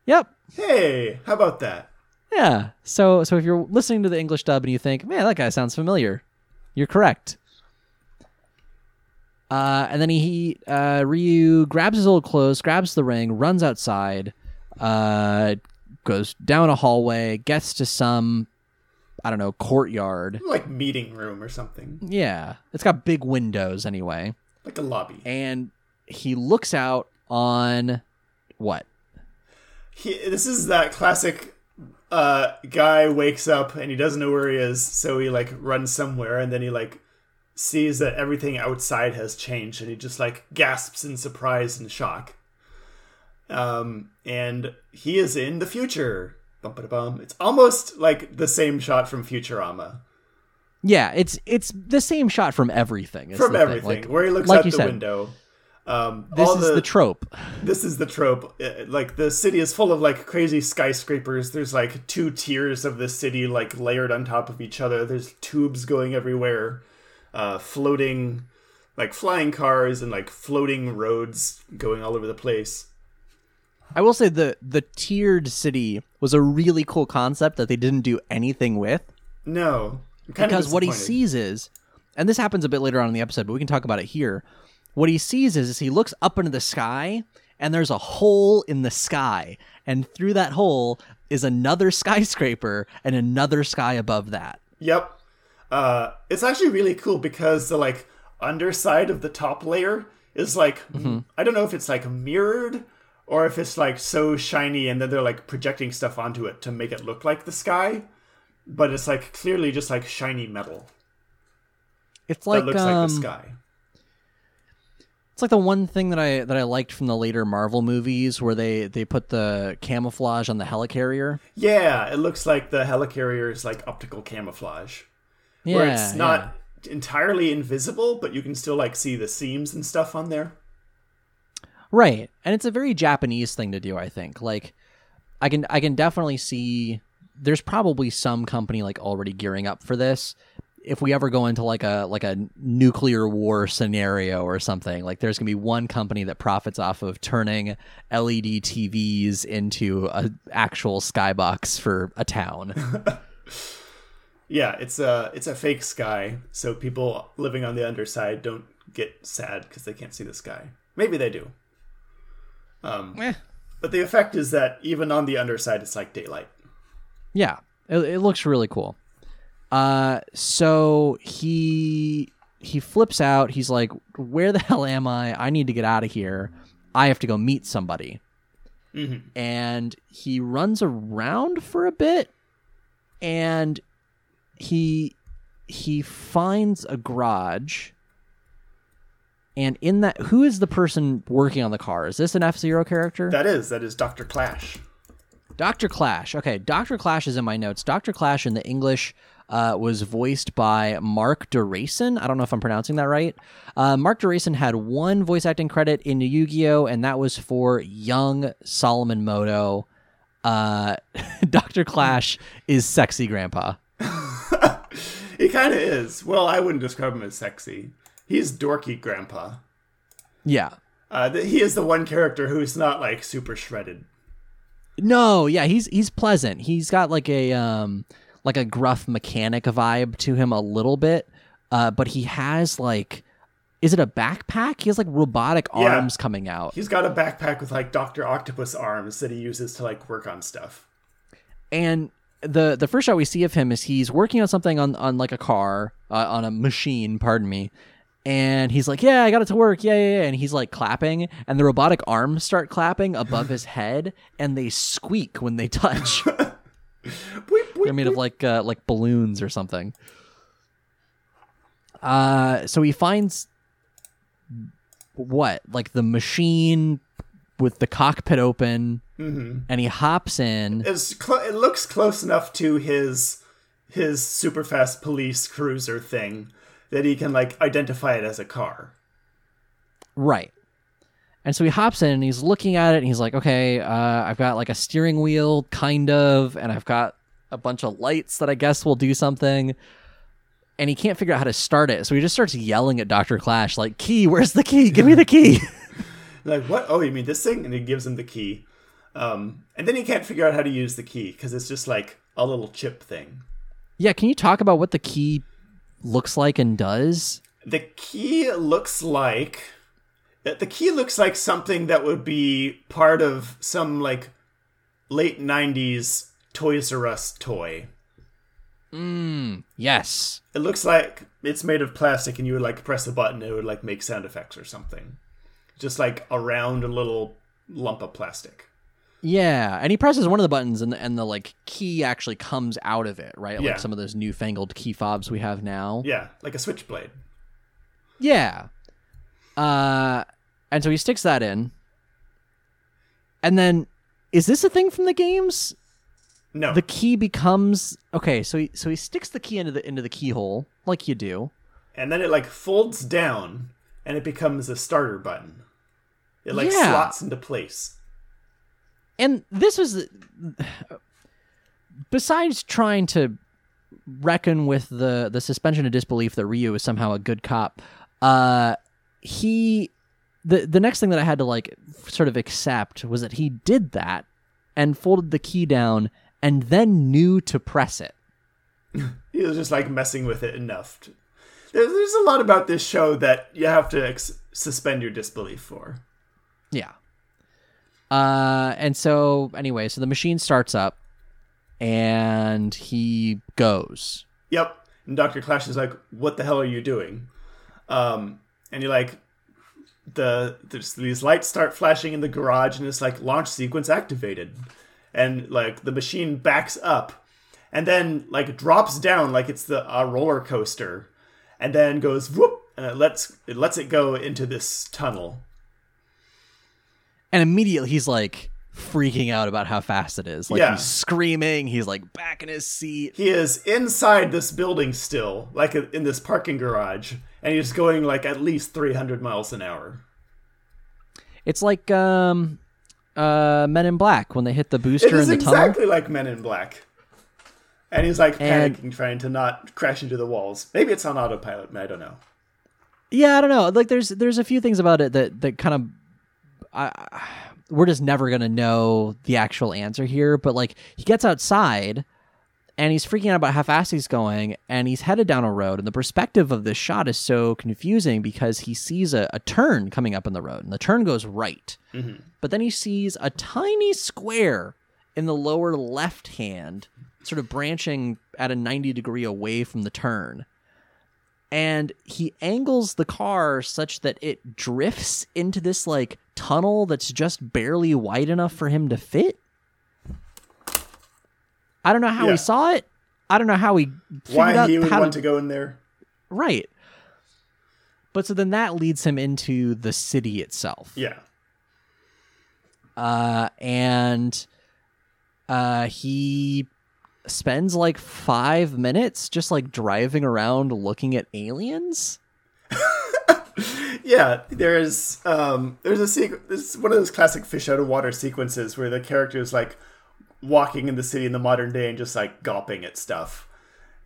Yep. Hey, how about that? Yeah. So if you're listening to the English dub and you think, man, that guy sounds familiar, you're correct. And then Ryu grabs his old clothes, grabs the ring, runs outside, goes down a hallway, gets to some... I don't know, courtyard. Like meeting room or something. Yeah. It's got big windows anyway. Like a lobby. And he looks out on what? This is that classic guy wakes up and he doesn't know where he is. So he like runs somewhere and then he like sees that everything outside has changed. And he just like gasps in surprise and shock. And he is in the future. It's almost like the same shot from Futurama. Yeah, it's the same shot from everything. From everything, like, where he looks like out the window. This is the trope. This is the trope. Like the city is full of like crazy skyscrapers. There's like two tiers of the city like layered on top of each other. There's tubes going everywhere, floating, like flying cars and like floating roads going all over the place. I will say the tiered city was a really cool concept that they didn't do anything with. No. Because what he sees is, and this happens a bit later on in the episode, but we can talk about it here, what he sees is he looks up into the sky, and there's a hole in the sky. And through that hole is another skyscraper and another sky above that. Yep. It's actually really cool because the, like, underside of the top layer is, like, mm-hmm. I don't know if it's, like, mirrored or if it's, like, so shiny and then they're, like, projecting stuff onto it to make it look like the sky. But it's, like, clearly just, like, shiny metal. It's like, that looks like the sky. It's like the one thing that I liked from the later Marvel movies where they put the camouflage on the helicarrier. Yeah, it looks like the helicarrier is like optical camouflage. Yeah, where it's not entirely invisible, but you can still like see the seams and stuff on there. Right. And it's a very Japanese thing to do, I think. Like I can definitely see there's probably some company like already gearing up for this. If we ever go into like a nuclear war scenario or something, like there's gonna be one company that profits off of turning LED TVs into an actual skybox for a town. Yeah, it's a fake sky, so people living on the underside don't get sad because they can't see the sky. Maybe they do. But the effect is that even on the underside, it's like daylight. Yeah, it looks really cool. So he flips out. He's like, where the hell am I? I need to get out of here. I have to go meet somebody. Mm-hmm. And he runs around for a bit and he finds a garage. And in that, who is the person working on the car? Is this an F-Zero character? That is Dr. Clash. Dr. Clash. Okay. Dr. Clash is in my notes. Dr. Clash in the English was voiced by Mark Doracin. I don't know if I'm pronouncing that right. Mark Doracin had one voice acting credit in Yu-Gi-Oh! And that was for young Solomon Moto. Dr. Clash is sexy grandpa. He kind of is. Well, I wouldn't describe him as sexy. He's dorky grandpa. Yeah. He is the one character who's not like super shredded. No, yeah, he's pleasant. He's got like a gruff mechanic vibe to him a little bit, but he has like, is it a backpack? He has like robotic arms coming out. He's got a backpack with like Dr. Octopus arms that he uses to like work on stuff. And the first shot we see of him is he's working on something on like a car, on a machine, pardon me. And he's like, yeah, I got it to work. Yeah. And he's like clapping and the robotic arms start clapping above his head and they squeak when they touch. They're made of like balloons or something. So he finds what? Like the machine with the cockpit open and he hops in. It looks close enough to his super fast police cruiser thing that he can, like, identify it as a car. Right. And so he hops in, and he's looking at it, and he's like, okay, I've got, like, a steering wheel, kind of, and I've got a bunch of lights that I guess will do something. And he can't figure out how to start it, so he just starts yelling at Dr. Clash, like, key, where's the key? Give me the key. Like, what? Oh, you mean this thing? And he gives him the key. And then he can't figure out how to use the key, because it's just, like, a little chip thing. Yeah, can you talk about what the key looks like and does? The key looks like something that would be part of some like late 90s Toys R Us toy. Yes. It looks like it's made of plastic and you would like press a button and it would like make sound effects or something. Just like a round little lump of plastic. Yeah, and he presses one of the buttons and the like key actually comes out of it, right? Yeah. Like some of those newfangled key fobs we have now. Yeah, like a switchblade. Yeah. And so he sticks that in. And then, is this a thing from the games? No. The key becomes... Okay, so he sticks the key into the keyhole, like you do. And then it like folds down, and it becomes a starter button. It like slots into place. And this was, besides trying to reckon with the suspension of disbelief that Ryu is somehow a good cop, the next thing that I had to like sort of accept was that he did that and folded the key down and then knew to press it. He was just like messing with it enough. There's a lot about this show that you have to suspend your disbelief for. Yeah. And so anyway, so the machine starts up and he goes. Yep. And Dr. Clash is like, what the hell are you doing? And you're like, these lights start flashing in the garage and it's like launch sequence activated. And like the machine backs up and then like drops down like it's a roller coaster and then goes whoop and it lets it go into this tunnel. And immediately he's like freaking out about how fast it is. Like yeah. He's screaming. He's like back in his seat. He is inside this building still, like in this parking garage. And he's going like at least 300 miles an hour. It's like Men in Black when they hit the booster in the tunnel. It is exactly like Men in Black. And he's like panicking, trying to not crash into the walls. Maybe it's on autopilot. I don't know. Yeah, I don't know. Like there's a few things about it that kind of... we're just never going to know the actual answer here, but like he gets outside and he's freaking out about how fast he's going and he's headed down a road. And the perspective of this shot is so confusing because he sees a turn coming up in the road and the turn goes right. Mm-hmm. But then he sees a tiny square in the lower left hand sort of branching at a 90 degree away from the turn. And he angles the car such that it drifts into this like tunnel that's just barely wide enough for him to fit. I don't know how he saw it. I don't know how he figured out he would want to go in there. Right. But so then that leads him into the city itself. Yeah. And he spends like 5 minutes just like driving around looking at aliens. Yeah, there's a sequence. It's one of those classic fish out of water sequences where the character is like walking in the city in the modern day and just like gawping at stuff.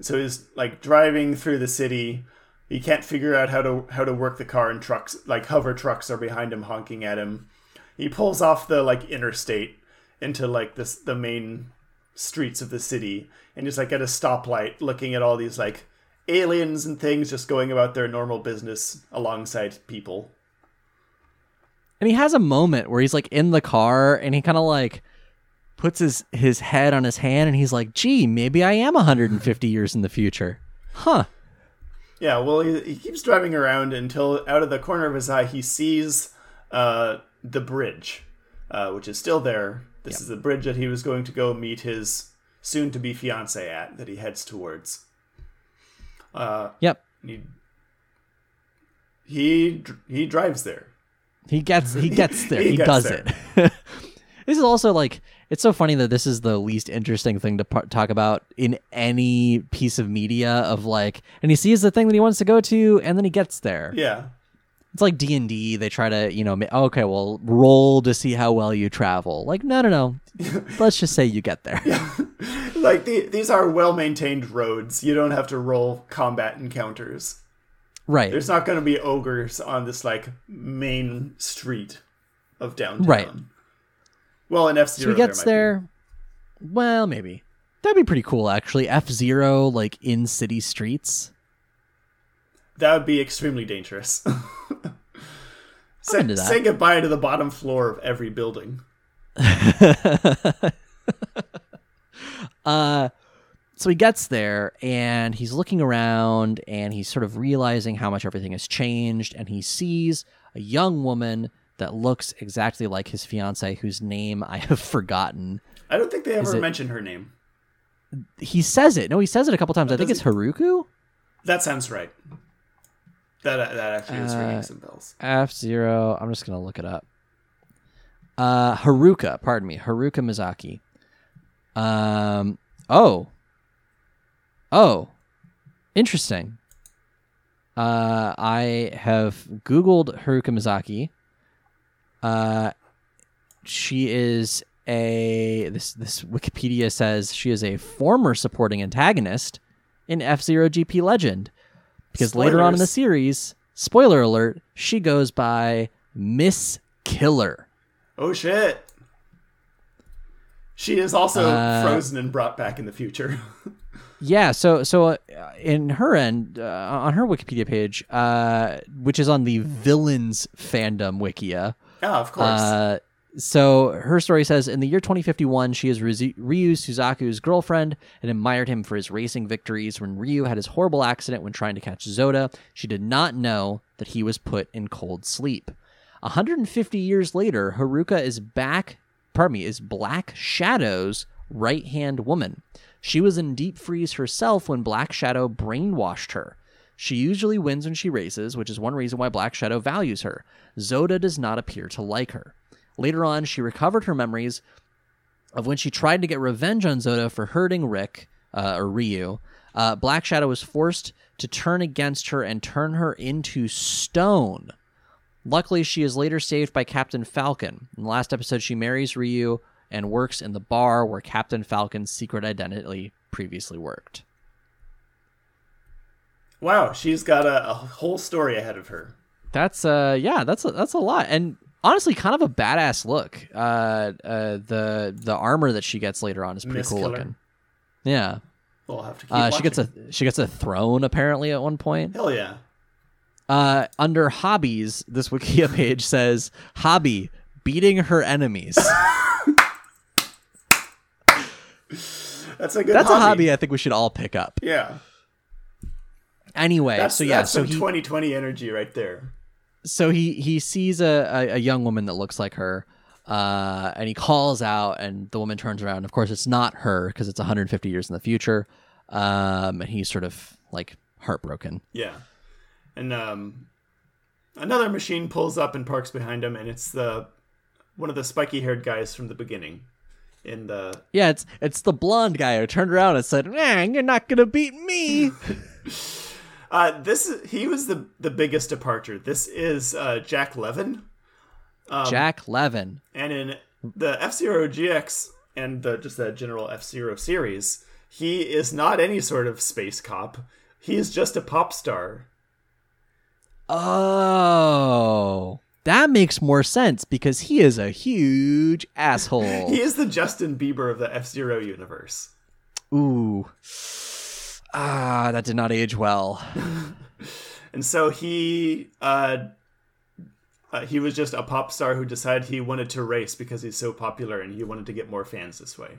So he's like driving through the city. He can't figure out how to work the car, and trucks, like hover trucks, are behind him honking at him. He pulls off the like interstate into like the main streets of the city and just like at a stoplight looking at all these like aliens and things just going about their normal business alongside people. And he has a moment where he's like in the car and he kind of like puts his head on his hand and he's like, gee, maybe I am 150 years in the future. Huh. Yeah, well, he keeps driving around until out of the corner of his eye he sees the bridge, which is still there. This is the bridge that he was going to go meet his soon-to-be fiancé at, that he heads towards. Yep. He drives there. He gets there. he does it. This is also like, it's so funny that this is the least interesting thing to talk about in any piece of media of like, and he sees the thing that he wants to go to, and then he gets there. Yeah. It's like D&D. They try to, you know, okay, well, roll to see how well you travel. Like, no. Let's just say you get there. Yeah. Like, these are well-maintained roads. You don't have to roll combat encounters. Right. There's not going to be ogres on this, like, main street of downtown. Right. Well, in F-Zero, so he gets there. Well, maybe. That'd be pretty cool, actually. F-Zero, like, in city streets. That would be extremely dangerous. Say goodbye to the bottom floor of every building. So he gets there, and he's looking around, and he's sort of realizing how much everything has changed, and he sees a young woman that looks exactly like his fiancée, whose name I have forgotten. I don't think they ever mention her name. He says it. No, he says it a couple times. I think it's Haruko? That sounds right. That actually is ringing some bells. F-Zero. I'm just going to look it up. Haruka Mizaki. Oh. Interesting. I have Googled Haruka Mizaki. She is this Wikipedia says she is a former supporting antagonist in F-Zero GP Legend. Because later on in the series, spoiler alert, she goes by Miss Killer. Oh, shit. She is also frozen and brought back in the future. Yeah, so in her end, on her Wikipedia page, which is on the Villains Fandom Wikia. Oh, of course. So her story says, in the year 2051, she is Ryu Suzaku's girlfriend and admired him for his racing victories. When Ryu had his horrible accident when trying to catch Zoda, she did not know that he was put in cold sleep. 150 years later, Haruka is Black Shadow's right-hand woman. She was in deep freeze herself when Black Shadow brainwashed her. She usually wins when she races, which is one reason why Black Shadow values her. Zoda does not appear to like her. Later on, she recovered her memories of when she tried to get revenge on Zoda for hurting Ryu. Black Shadow was forced to turn against her and turn her into stone. Luckily, she is later saved by Captain Falcon. In the last episode, she marries Ryu and works in the bar where Captain Falcon's secret identity previously worked. Wow, she's got a whole story ahead of her. That's a lot. And honestly, kind of a badass look. The armor that she gets later on is pretty cool looking. Yeah, we'll have to keep watching. She gets a throne apparently at one point. Hell yeah. Under hobbies, this Wikia page says hobby beating her enemies. That's a good. That's hobby. A hobby I think we should all pick up. Yeah. Anyway, that's some 2020 energy right there. So he sees a young woman that looks like her, and he calls out, and the woman turns around. Of course, it's not her because it's 150 years in the future, and he's sort of like heartbroken. Yeah, and another machine pulls up and parks behind him, and it's one of the spiky-haired guys from the beginning. It's the blonde guy who turned around and said, "Man, you're not gonna beat me." He was the biggest departure. This is Jack Levin. Jack Levin. And in the F-Zero GX and the general F-Zero series, he is not any sort of space cop. He is just a pop star. Oh, that makes more sense because he is a huge asshole. He is the Justin Bieber of the F-Zero universe. Ooh. Ah, that did not age well. And so he was just a pop star who decided he wanted to race because he's so popular and he wanted to get more fans this way.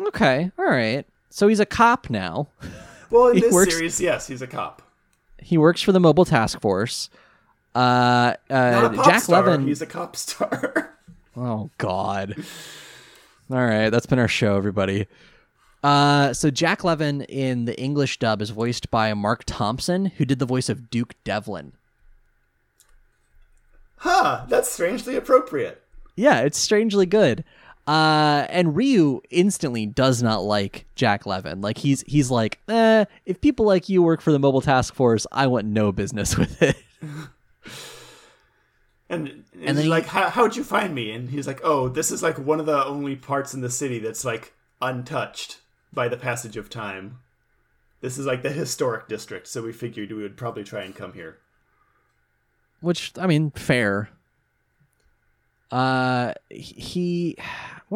Okay, all right. So he's a cop now. Well, in this series, yes, he's a cop. He works for the Mobile Task Force. Not a pop Jack star, Levin. He's a cop star. Oh, God. All right, that's been our show, everybody. So Jack Levin in the English dub is voiced by Mark Thompson, who did the voice of Duke Devlin. Huh, that's strangely appropriate. Yeah, it's strangely good. And Ryu instantly does not like Jack Levin. Like he's like, if people like you work for the Mobile Task Force, I want no business with it. And then he's like, how'd you find me? And he's like, oh, this is like one of the only parts in the city that's like untouched by the passage of time. This is like the historic district, so we figured we would probably try and come here. Which, I mean, fair. What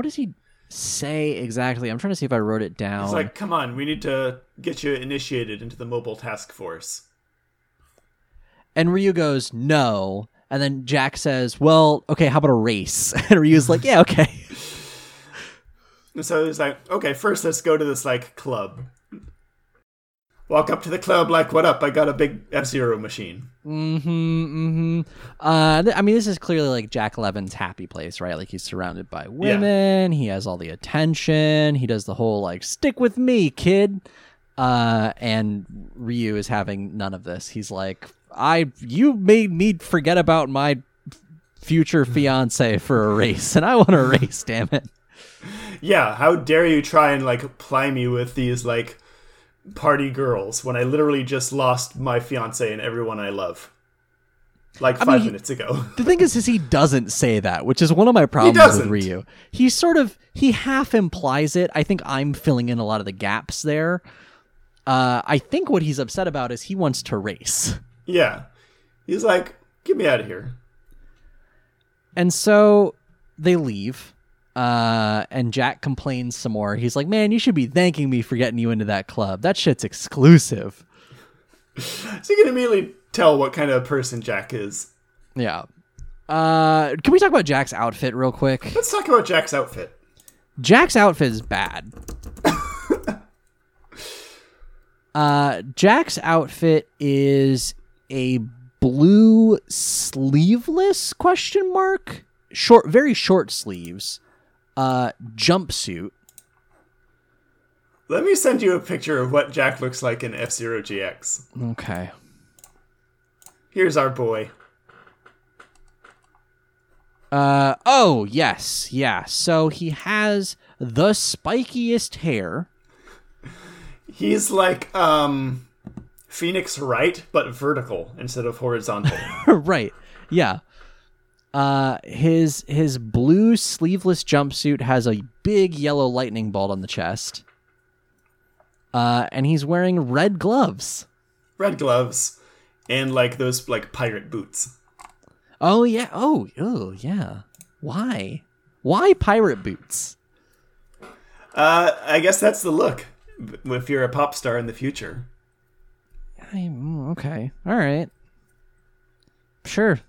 does he say exactly? I'm trying to see if I wrote it down. He's like, come on, we need to get you initiated into the Mobile Task Force. And Ryu goes, no. And then Jack says, well, okay, how about a race? And Ryu's like, yeah, okay. So he's like, okay, first let's go to this, like, club. Walk up to the club, like, what up? I got a big F-Zero machine. I mean, this is clearly, like, Jack Levin's happy place, right? Like, he's surrounded by women. Yeah. He has all the attention. He does the whole, like, stick with me, kid. And Ryu is having none of this. He's like, you made me forget about my future fiance for a race, and I want a race, damn it. Yeah, how dare you try and, like, ply me with these, like, party girls when I literally just lost my fiancé and everyone I love, like, minutes ago. The thing is he doesn't say that, which is one of my problems with Ryu. He sort of, he half implies it. I think I'm filling in a lot of the gaps there. I think what he's upset about is he wants to race. Yeah. He's like, get me out of here. And so they leave. And Jack complains some more. He's like, man, you should be thanking me for getting you into that club. That shit's exclusive. So you can immediately tell what kind of person Jack is. Yeah. Can we talk about Jack's outfit real quick? Let's talk about Jack's outfit. Jack's outfit is bad. Jack's outfit is a blue sleeveless very short sleeves jumpsuit. Let me send you a picture of what Jack looks like in F-Zero GX. Okay. Here's our boy. Oh, yes. Yeah. So he has the spikiest hair. He's like, Phoenix Wright, but vertical instead of horizontal. Right. Yeah. His blue sleeveless jumpsuit has a big yellow lightning bolt on the chest. And he's wearing red gloves. Red gloves. And like those like pirate boots. Oh, yeah. Oh, yeah. Why? Why pirate boots? I guess that's the look if you're a pop star in the future. Okay. All right. Sure.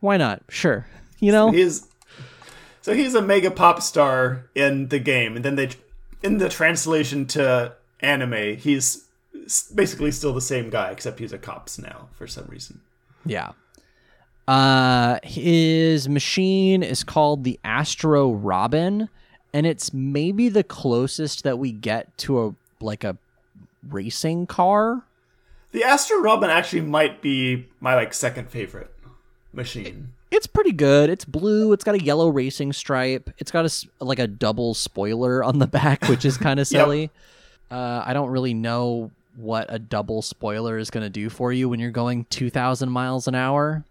Why not? Sure. You know? So he's a mega pop star in the game. And then in the translation to anime, he's basically still the same guy, except he's a cop now for some reason. Yeah. His machine is called the Astro Robin, and it's maybe the closest that we get to a racing car. The Astro Robin actually might be my second favorite machine. It's pretty good. It's blue. It's got a yellow racing stripe. It's got a double spoiler on the back, which is kind of silly. Yep. I don't really know what a double spoiler is going to do for you when you're going 2,000 miles an hour.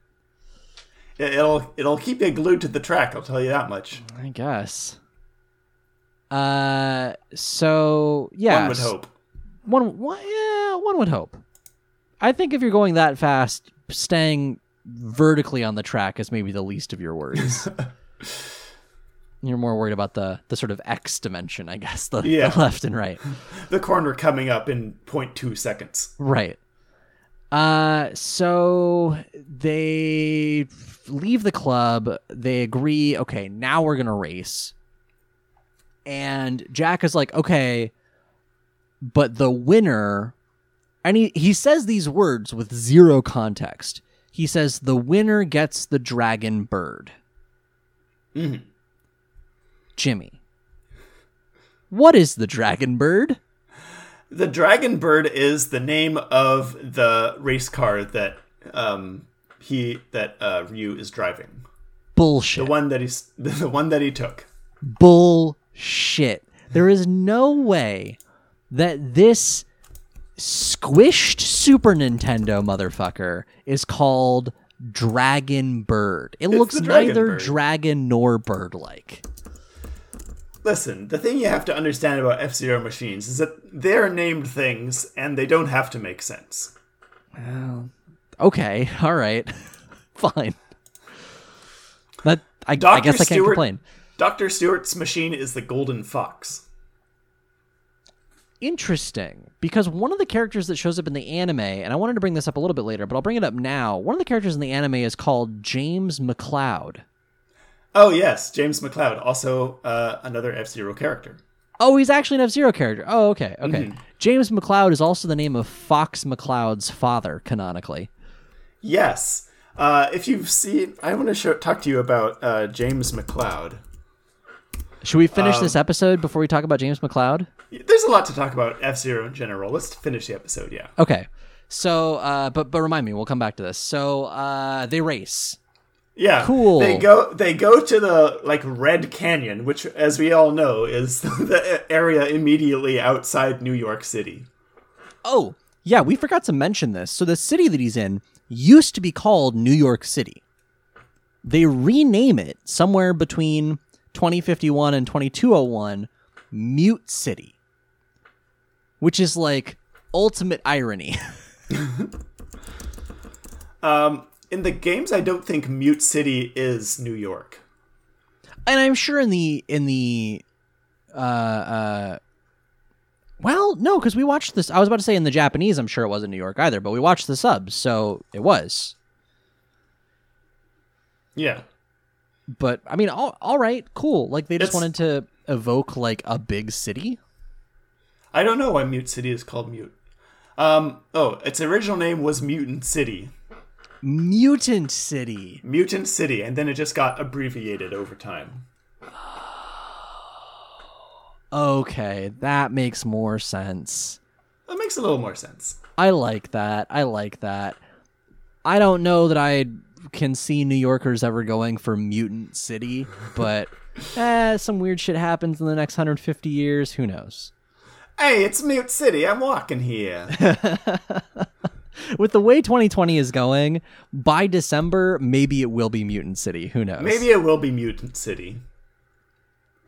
It'll keep you glued to the track, I'll tell you that much. I guess. So, yeah. One would hope. One would hope. I think if you're going that fast, staying vertically on the track is maybe the least of your worries. You're more worried about the sort of X dimension, I guess, the left and right. The corner coming up in 0.2 seconds. Right. So they leave the club. They agree, okay, now we're going to race. And Jack is like, okay, but the winner, and he says these words with zero context. He says, the winner gets the dragon bird. Mm-hmm. Jimmy, what is the dragon bird? The Dragon Bird is the name of the race car that Ryu is driving. Bullshit. The one that he took. Bullshit. There is no way that this squished Super Nintendo motherfucker is called Dragon Bird. It looks neither dragon nor bird-like. Listen, the thing you have to understand about F-Zero machines is that they're named things, and they don't have to make sense. Well, okay, all right, fine. I guess I can't complain. Dr. Stewart's machine is the Golden Fox. Interesting, because one of the characters that shows up in the anime, and I wanted to bring this up a little bit later, but I'll bring it up now. One of the characters in the anime is called James McCloud. Oh, yes. James McCloud, also another F-Zero character. Oh, he's actually an F-Zero character. Oh, okay. Okay. Mm-hmm. James McCloud is also the name of Fox McCloud's father, canonically. Yes. If you've seen... I want to talk to you about James McCloud. Should we finish this episode before we talk about James McCloud? There's a lot to talk about F-Zero in general. Let's finish the episode, yeah. Okay. So, but remind me, we'll come back to this. So, they race... Yeah, cool. They go to the Red Canyon, which, as we all know, is the area immediately outside New York City. Oh, yeah, we forgot to mention this. So the city that he's in used to be called New York City. They rename it somewhere between 2051 and 2201 Mute City, which is ultimate irony. In the games, I don't think Mute City is New York. And I'm sure well, no, because we watched this. I was about to say in the Japanese, I'm sure it wasn't New York either, but we watched the subs, so it was. Yeah. But, I mean, all right, cool. Like, they just wanted to evoke, like, a big city? I don't know why Mute City is called Mute. Its original name was Mutant City. Mutant City. Mutant City, and then it just got abbreviated over time. Okay, that makes more sense. That makes a little more sense. I like that. I don't know that I can see New Yorkers ever going for Mutant City, but some weird shit happens in the next 150 years. Who knows? Hey, it's Mute City. I'm walking here. With the way 2020 is going, by December, maybe it will be Mutant City. Who knows? Maybe it will be Mutant City.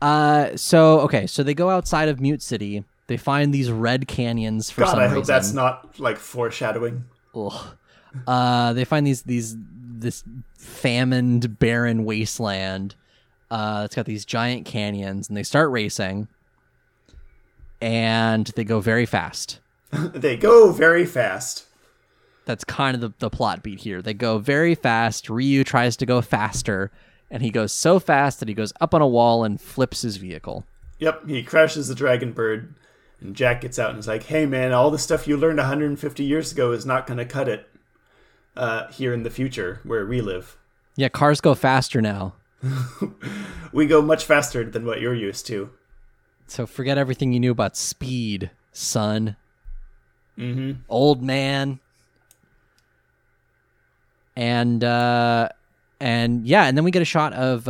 So they go outside of Mute City. They find these red canyons for some reason. God, I hope that's not, like, foreshadowing. Ugh. They find this famined, barren wasteland. It's got these giant canyons, and they start racing. And they go very fast. They go very fast. That's kind of the plot beat here. They go very fast. Ryu tries to go faster, and he goes so fast that he goes up on a wall and flips his vehicle. Yep, he crashes the Dragon Bird, and Jack gets out and is like, hey, man, all the stuff you learned 150 years ago is not going to cut it here in the future where we live. Yeah, cars go faster now. We go much faster than what you're used to. So forget everything you knew about speed, son. Mm-hmm. Old man. And then we get a shot of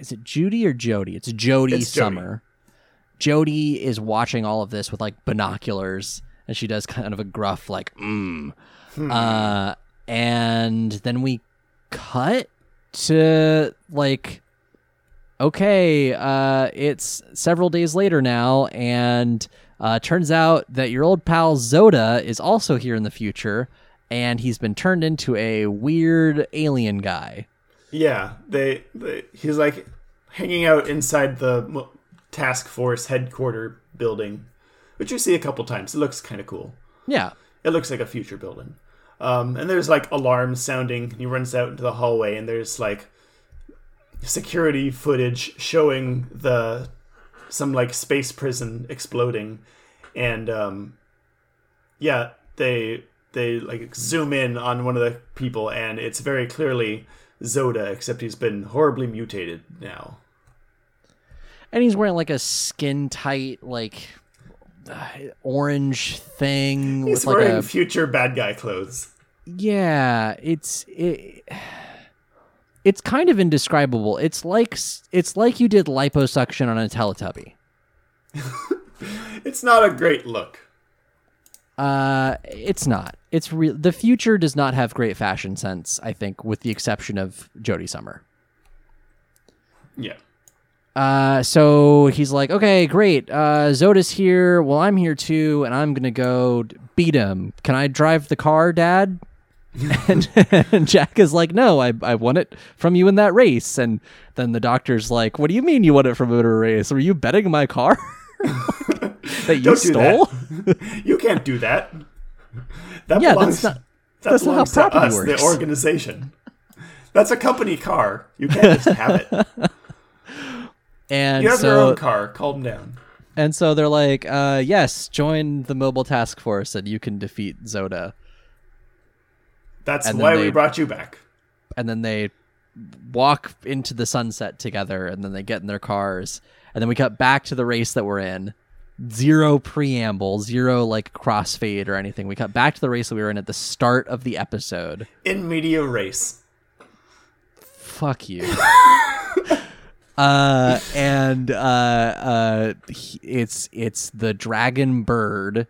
is it Judy or Jody? It's Jody. It's Summer. Jody is watching all of this with like binoculars, and she does kind of a gruff like and then we cut to like, okay, it's several days later now, and turns out that your old pal Zoda is also here in the future. And he's been turned into a weird alien guy. Yeah, he's like hanging out inside the task force headquarters building, which you see a couple times. It looks kind of cool. Yeah, it looks like a future building. And there's like alarms sounding. He runs out into the hallway, and there's like security footage showing some like space prison exploding, and They like zoom in on one of the people, and it's very clearly Zoda, except he's been horribly mutated now. And he's wearing like a skin tight, like orange thing. He's wearing like future bad guy clothes. Yeah, it's kind of indescribable. It's like you did liposuction on a Teletubby. It's not a great look. It's not. It's real. The future does not have great fashion sense, I think, with the exception of Jodie Summer. Yeah. So he's like, okay, great. Zoda's here. Well, I'm here too, and I'm gonna go beat him. Can I drive the car, Dad? And Jack is like, no, I won it from you in that race. And then the doctor's like, what do you mean you won it from a race? Were you betting my car? That you stole? That. You can't do that. That belongs not how property to us, works. The organization. That's a company car. You can't just have it. And you have your own car. Calm down. And so they're like, yes, join the mobile task force and you can defeat Zoda. That's why we brought you back. And then they walk into the sunset together, and then they get in their cars. And then we cut back to the race that we're in. Zero preamble, zero like crossfade or anything. We cut back to the race that we were in at the start of the episode. In media race. Fuck you. It's the Dragon Bird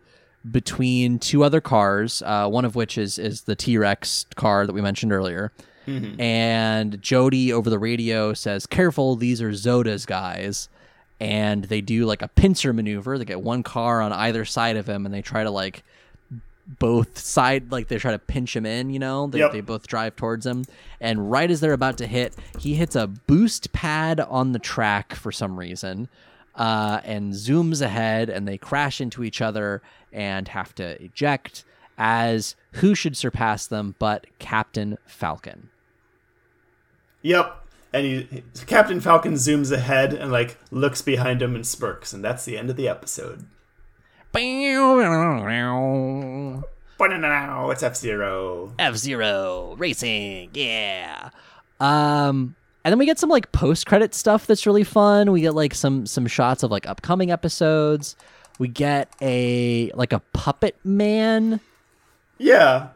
between two other cars, one of which is the T-Rex car that we mentioned earlier. Mm-hmm. And Jody over the radio says, careful, these are Zoda's guys. And they do like a pincer maneuver. They get one car on either side of him, and they try to like both side, like they try to pinch him in, you know, they both drive towards him. And right as they're about to hit, he hits a boost pad on the track for some reason, and zooms ahead, and they crash into each other and have to eject, as who should surpass them but Captain Falcon. Yep. And Captain Falcon zooms ahead and like looks behind him and smirks, and that's the end of the episode. It's F-Zero. F-Zero racing, yeah. And then we get some like post-credit stuff that's really fun. We get like some shots of like upcoming episodes. We get a puppet man. Yeah.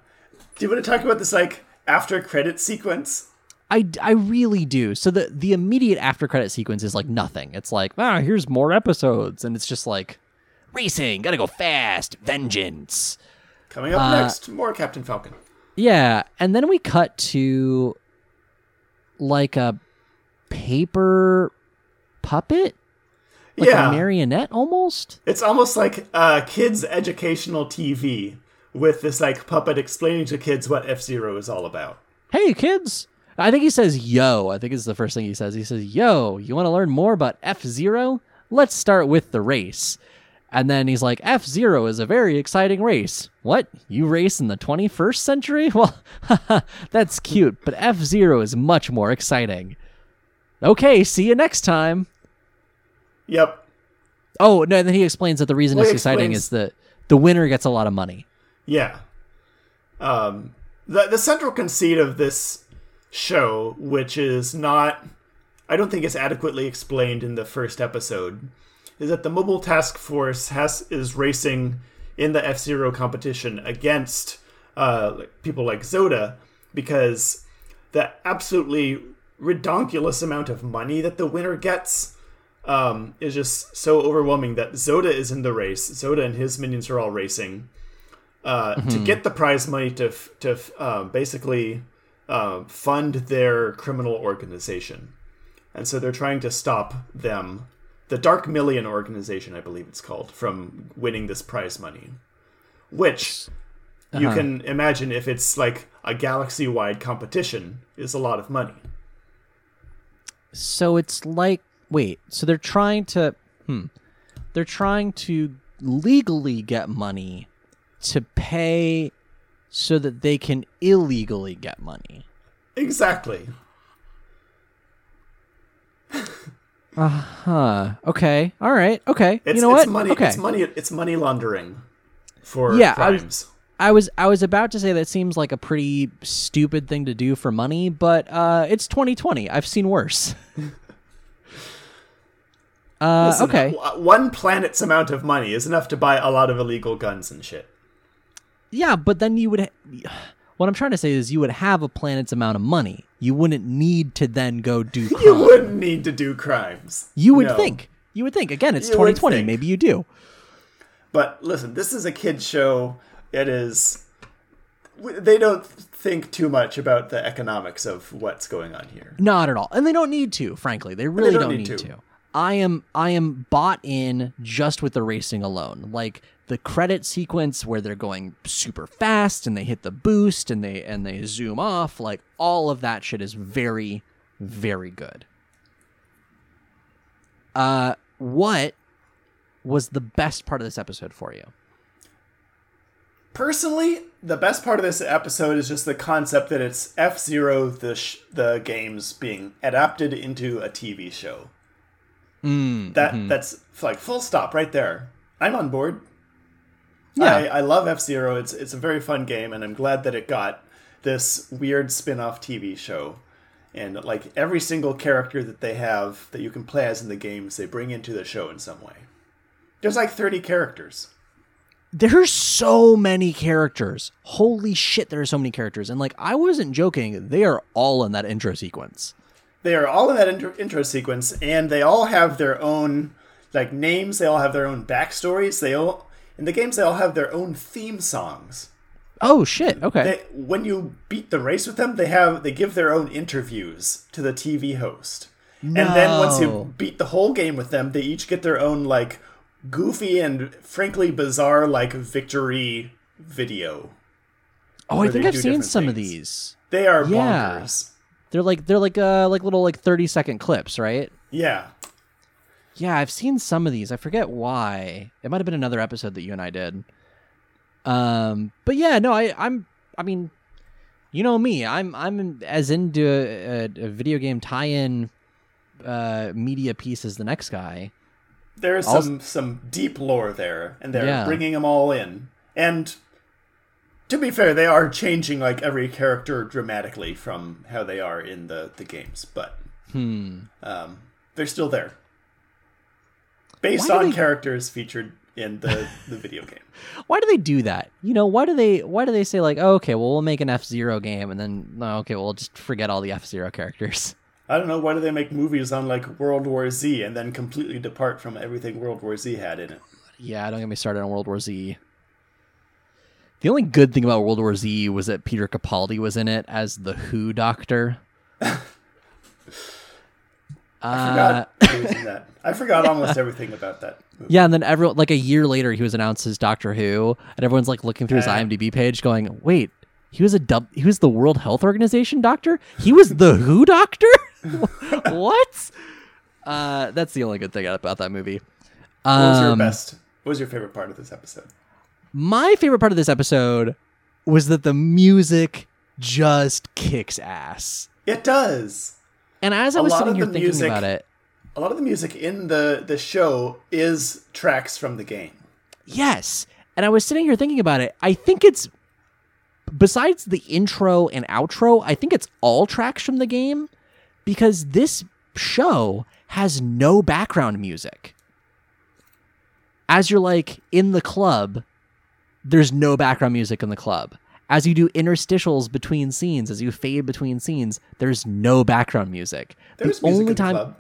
Do you want to talk about this like after credit sequence? I really do. So the immediate after credit sequence is like nothing. It's like, here's more episodes, and it's just like racing, gotta go fast, vengeance. Coming up next, more Captain Falcon. Yeah, and then we cut to like a paper puppet, like a marionette almost. It's almost like kids' educational TV with this like puppet explaining to kids what F-Zero is all about. Hey kids. I think he says, yo. I think it's the first thing he says. He says, yo, you want to learn more about F-Zero? Let's start with the race. And then he's like, F-Zero is a very exciting race. What? You race in the 21st century? Well, that's cute, but F-Zero is much more exciting. Okay, see you next time. Yep. Oh, no, and then he explains that the reason it's exciting is that the winner gets a lot of money. Yeah. The central conceit of this show, which is not, I don't think it's adequately explained in the first episode, is that the Mobile Task Force is racing in the F-Zero competition against people like Zoda, because the absolutely redonkulous amount of money that the winner gets is just so overwhelming that Zoda is in the race. Zoda and his minions are all racing to get the prize money to basically fund their criminal organization. And so they're trying to stop them, the Dark Million organization, I believe it's called, from winning this prize money, which you can imagine, if it's like a galaxy-wide competition, is a lot of money. So it's like, so they're trying to legally get money to pay so that they can illegally get money. Exactly. Okay. All right. Okay. It's what? Money, okay. It's money laundering for crimes. I was about to say that seems like a pretty stupid thing to do for money, but it's 2020. I've seen worse. Listen, okay. One planet's amount of money is enough to buy a lot of illegal guns and shit. Yeah, but then you would... what I'm trying to say is you would have a planet's amount of money. You wouldn't need to then go do crimes. You wouldn't need to do crimes. You would think. You would think. Again, it's 2020. Maybe you do. But listen, this is a kid's show. It is... They don't think too much about the economics of what's going on here. Not at all. And they don't need to, frankly. They really don't need to. I am bought in just with the racing alone. Like... the credit sequence where they're going super fast and they hit the boost and they zoom off, like all of that shit is very, very good. What was the best part of this episode for you? Personally, the best part of this episode is just the concept that it's F-Zero, the games being adapted into a TV show. That's like full stop right there. I'm on board. Yeah, I love F-Zero. It's a very fun game, and I'm glad that it got this weird spin-off TV show. And like every single character that they have that you can play as in the games, they bring into the show in some way. There's like 30 characters. There's so many characters. Holy shit, there are so many characters. And like, I wasn't joking. They are all in that intro sequence. They are all in that intro sequence, and they all have their own like names. They all have their own backstories. In the games, they all have their own theme songs. Oh, shit. Okay. When you beat the race with them, they give their own interviews to the TV host. No. And then once you beat the whole game with them, they each get their own, like, goofy and frankly bizarre, like, victory video. Oh, I think I've seen some of these. They are bonkers. They're like little 30-second clips, right? Yeah. Yeah, I've seen some of these. I forget why. It might have been another episode that you and I did. But yeah, no, I mean, you know me. I'm as into a video game tie-in media piece as the next guy. There is some deep lore there, and they're bringing them all in. And to be fair, they are changing every character dramatically from how they are in the games, but they're still there. Based on characters featured in the video game. Why do they do that? You know, why do they say we'll make an F-Zero game and then we'll just forget all the F-Zero characters? I don't know. Why do they make movies on World War Z and then completely depart from everything World War Z had in it? Yeah, don't get me started on World War Z. The only good thing about World War Z was that Peter Capaldi was in it as the Who Doctor. I forgot almost everything about that movie. Yeah, and then everyone, a year later, he was announced as Doctor Who, and everyone's looking through his IMDb page, going, "Wait, he was the World Health Organization Doctor? He was the Who Doctor? What?" That's the only good thing about that movie. What was your favorite part of this episode? My favorite part of this episode was that the music just kicks ass. It does. And as I was sitting here thinking about it... A lot of the music in the show is tracks from the game. Yes. And I was sitting here thinking about it. I think it's... Besides the intro and outro, I think it's all tracks from the game. Because this show has no background music. As you're in the club, there's no background music in the club. As you do interstitials between scenes, as you fade between scenes, there's no background music. There's music at the club.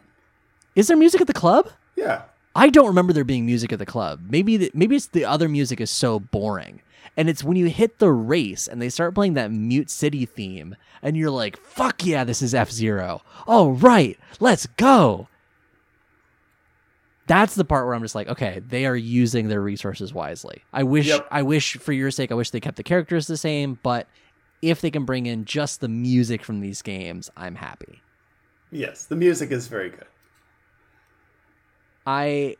Is there music at the club? Yeah. I don't remember there being music at the club. Maybe it's the other music is so boring. And it's when you hit the race and they start playing that Mute City theme and you're like, fuck yeah, this is F-Zero. All right, let's go. That's the part where I'm just okay, they are using their resources wisely. I wish for your sake, I wish they kept the characters the same, but if they can bring in just the music from these games, I'm happy. Yes, the music is very good. I'm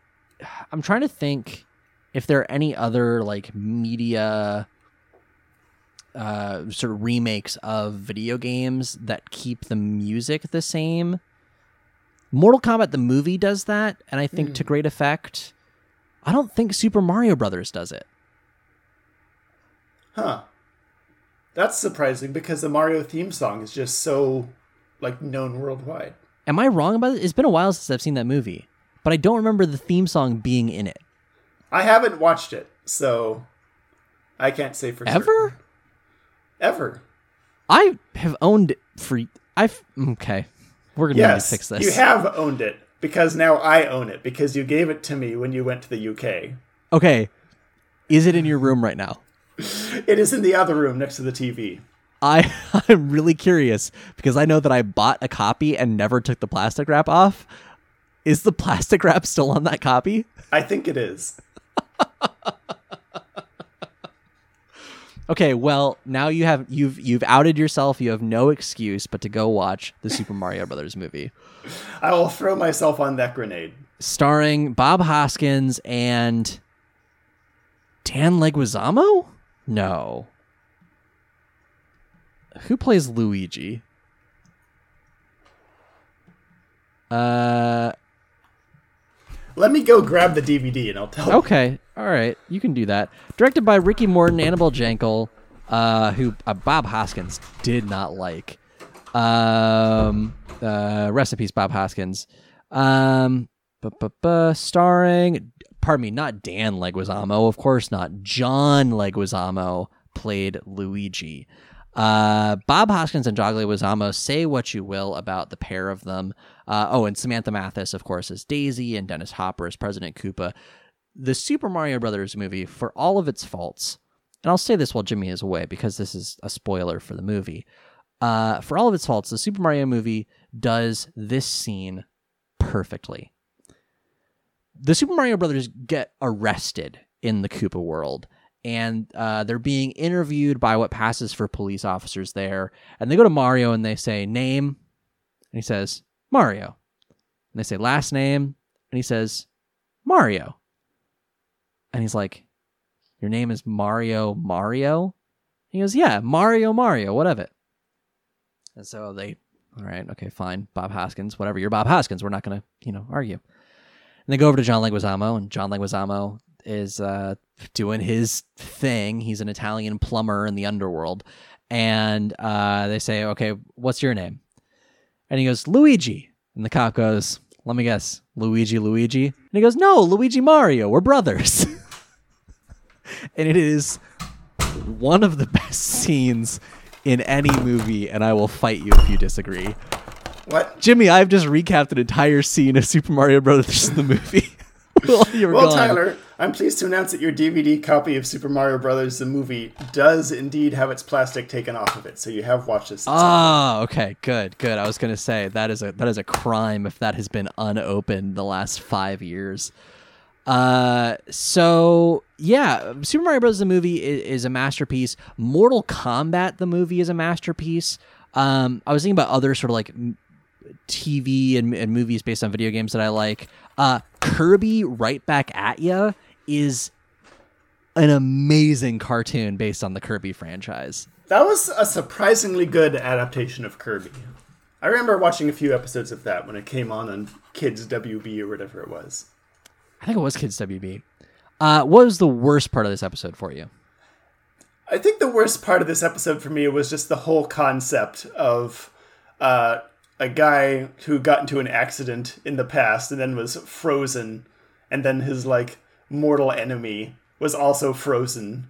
trying to think if there are any other media sort of remakes of video games that keep the music the same. Mortal Kombat the movie does that, and I think to great effect. I don't think Super Mario Brothers does it. Huh. That's surprising because the Mario theme song is just so known worldwide. Am I wrong about it? It's been a while since I've seen that movie, but I don't remember the theme song being in it. I haven't watched it, so I can't say for sure. Ever? I have owned it okay. We're going to fix this. You have owned it because now I own it because you gave it to me when you went to the UK. Okay. Is it in your room right now? It is in the other room next to the TV. I'm really curious because I know that I bought a copy and never took the plastic wrap off. Is the plastic wrap still on that copy? I think it is. Okay, well, now you've outed yourself. You have no excuse but to go watch the Super Mario Brothers movie. I will throw myself on that grenade. Starring Bob Hoskins and Dan Leguizamo? No. Who plays Luigi? Let me go grab the DVD and I'll tell you. Okay. All right. You can do that. Directed by Ricky Morton, Annabelle Jankel, who Bob Hoskins did not like. Rest in peace, Bob Hoskins. Starring, pardon me, not Dan Leguizamo. Of course not. John Leguizamo played Luigi. Bob Hoskins and John Leguizamo, say what you will about the pair of them. And Samantha Mathis, of course, is Daisy, and Dennis Hopper is President Koopa. The Super Mario Brothers movie, for all of its faults, and I'll say this while Jimmy is away because this is a spoiler for the movie. For all of its faults, the Super Mario movie does this scene perfectly. The Super Mario Brothers get arrested in the Koopa world, and they're being interviewed by what passes for police officers there. And they go to Mario and they say, name. And he says, Mario. And they say, last name. And he says, Mario. And he's like, your name is Mario Mario? And he goes, yeah, Mario Mario, what of it? And so they, all right, okay, fine, Bob Hoskins, whatever, you're Bob Hoskins, we're not going to, argue. And they go over to John Leguizamo, and John Leguizamo is doing his thing. He's an Italian plumber in the underworld. And they say, okay, what's your name? And he goes, Luigi. And the cop goes, let me guess, Luigi? And he goes, no, Luigi Mario, we're brothers. And it is one of the best scenes in any movie, and I will fight you if you disagree. What? Jimmy, I've just recapped an entire scene of Super Mario Brothers in the movie. Well, Tyler, I'm pleased to announce that your DVD copy of Super Mario Brothers the movie does indeed have its plastic taken off of it, so you have watched this. Oh, okay, good. I was going to say that is a crime if that has been unopened the last 5 years. So yeah, Super Mario Bros. The movie is a masterpiece. Mortal Kombat the movie is a masterpiece. I was thinking about other sort of like TV and movies based on video games that I like. Kirby Right Back at Ya is an amazing cartoon based on the Kirby franchise. That was a surprisingly good adaptation of Kirby. I remember watching a few episodes of that when it came on Kids WB or whatever it was. I think it was Kids WB. What was the worst part of this episode for you? I think the worst part of this episode for me was just the whole concept of a guy who got into an accident in the past and then was frozen, and then his like mortal enemy was also frozen,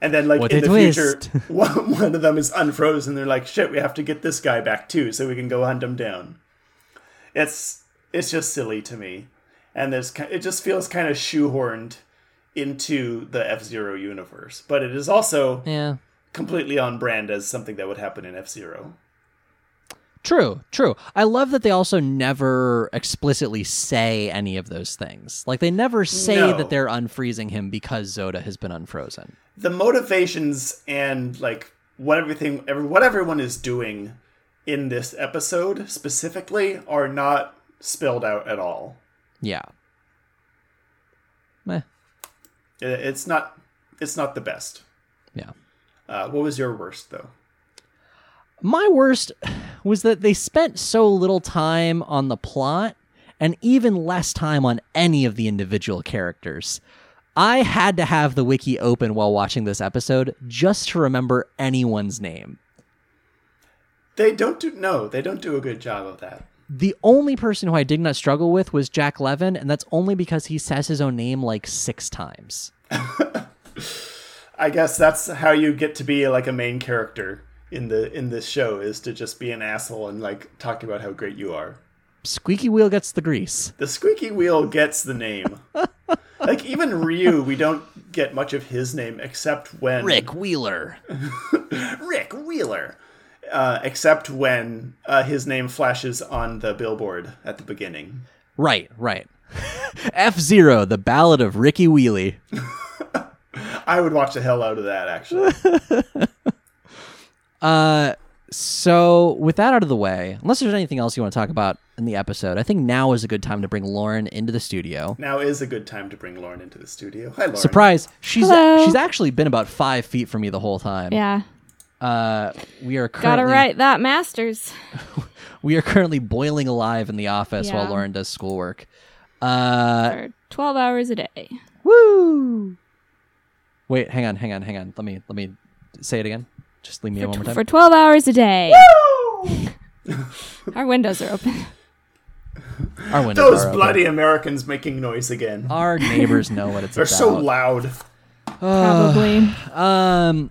and then like in the future one of them is unfrozen. They're like, shit, we have to get this guy back too, so we can go hunt him down. It's just silly to me. And it just feels kind of shoehorned into the F-Zero universe. But it is also completely on brand as something that would happen in F-Zero. True. I love that they also never explicitly say any of those things. Like, they never say that they're unfreezing him because Zoda has been unfrozen. The motivations and, like, what everyone is doing in this episode specifically are not spelled out at all. Yeah. Meh. It's not the best. Yeah. What was your worst, though? My worst was that they spent so little time on the plot and even less time on any of the individual characters. I had to have the wiki open while watching this episode just to remember anyone's name. They don't do a good job of that. The only person who I did not struggle with was Jack Levin, and that's only because he says his own name like 6 times. I guess that's how you get to be like a main character in this show, is to just be an asshole and like talk about how great you are. Squeaky wheel gets the grease. The squeaky wheel gets the name. Like, even Ryu, we don't get much of his name except when Rick Wheeler. Except when his name flashes on the billboard at the beginning. Right. F-Zero, the Ballad of Ricky Wheelie. I would watch the hell out of that, actually. So, with that out of the way, unless there's anything else you want to talk about in the episode, I think now is a good time to bring Lauren into the studio. Hi, Lauren. Surprise! She's actually been about 5 feet from me the whole time. Yeah. We are currently... Gotta write that master's. We are currently boiling alive in the office while Lauren does schoolwork. For 12 hours a day. Woo! Wait, hang on. Let me say it again. Just leave me one more time. For 12 hours a day. Woo! Our windows are open. Those bloody Americans making noise again. Our neighbors know what it's about. They're so loud. Probably.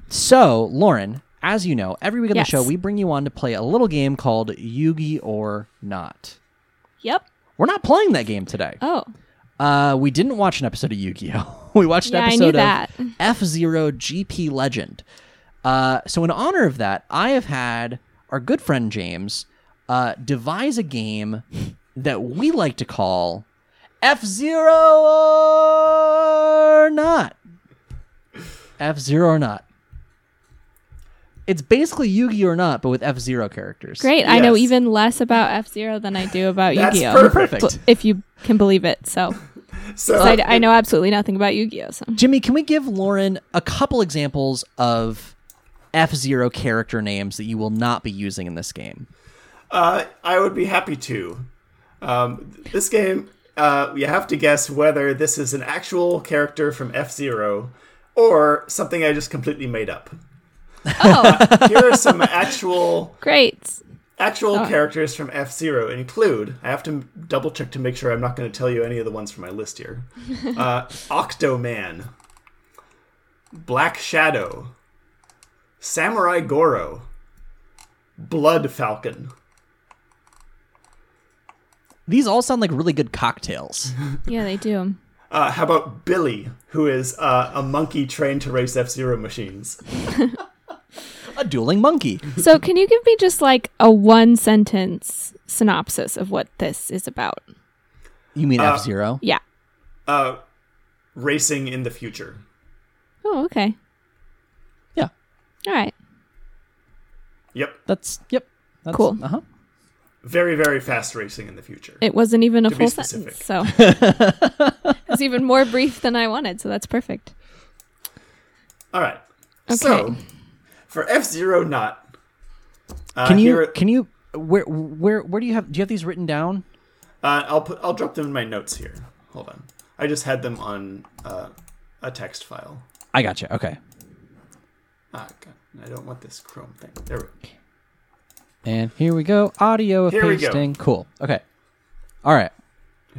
So, Lauren... As you know, every week on the show, we bring you on to play a little game called Yugi or Not. Yep. We're not playing that game today. Oh. We didn't watch an episode of Yu-Gi-Oh! We watched an episode of F-Zero GP Legend. So in honor of that, I have had our good friend James devise a game that we like to call F-Zero or Not. F-Zero or not. It's basically Yugi or not, but with F-Zero characters. Great. Yes. I know even less about F-Zero than I do about Yu-Gi-Oh. That's perfect. If you can believe it. So I know absolutely nothing about Yu-Gi-Oh. So. Jimmy, can we give Lauren a couple examples of F-Zero character names that you will not be using in this game? I would be happy to. This game, you have to guess whether this is an actual character from F-Zero or something I just completely made up. Oh, here are some actual characters from F-Zero. Include, I have to double check to make sure I'm not going to tell you any of the ones from my list here. Octoman, Black Shadow, Samurai Goro, Blood Falcon. These all sound like really good cocktails. Yeah, they do. How about Billy, who is a monkey trained to race F-Zero machines? A dueling monkey. So can you give me just like a one-sentence synopsis of what this is about? You mean F-Zero? Yeah. Racing in the future. Oh, okay. Yeah. All right. Yep. That's cool. Uh-huh. Very, very fast racing in the future. It wasn't even a full sentence, so it's even more brief than I wanted, so that's perfect. All right. Okay. So, for F-Zero not. Where do you have these written down? I'll drop them in my notes here. Hold on. I just had them on a text file. I gotcha. Okay. God, I don't want this Chrome thing. There we go. And here we go. Audio of pasting. Cool. Okay. All right.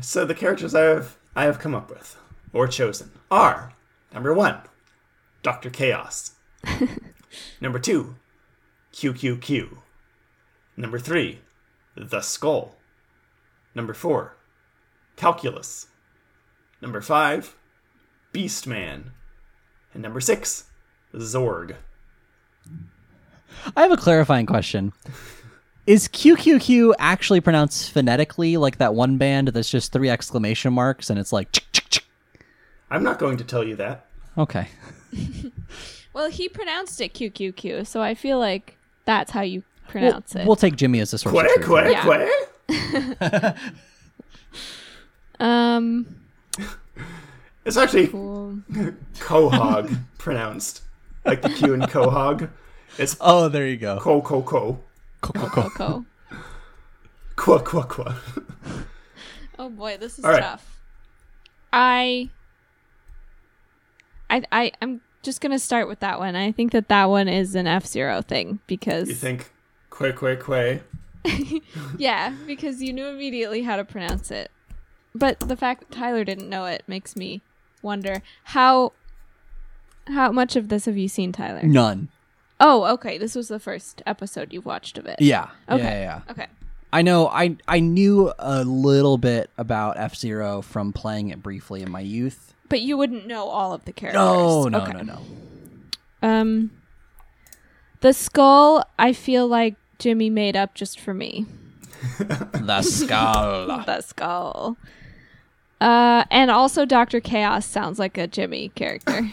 So the characters I have come up with or chosen are: number 1, Dr. Chaos. Number 2, QQQ. Number 3, The Skull. Number 4, Calculus. Number 5, Beast Man. And number 6, Zorg. I have a clarifying question. Is QQQ actually pronounced phonetically like that one band that's just 3 exclamation marks and it's like... Chick, chick, chick? I'm not going to tell you that. Okay. Well, he pronounced it QQQ, so I feel like that's how you pronounce it. We'll take Jimmy as the source of truth. Yeah. It's actually Quahog pronounced. Like the Q in Quahog. It's there you go. Ko ko ko. Ko ko ko. Ko. Qua qua qua. Oh boy, this is tough. I'm just gonna start with that one. I think that one is an F-Zero thing because you think quay quay quay. Yeah, because you knew immediately how to pronounce it, but the fact that Tyler didn't know it makes me wonder how much of this have you seen, Tyler? None. Oh, okay. This was the first episode you've watched of it. Yeah. Okay. Yeah. Okay. I know. I knew a little bit about F-Zero from playing it briefly in my youth. But you wouldn't know all of the characters. No. The Skull, I feel like Jimmy made up just for me. The Skull. The Skull. And also Dr. Chaos sounds like a Jimmy character.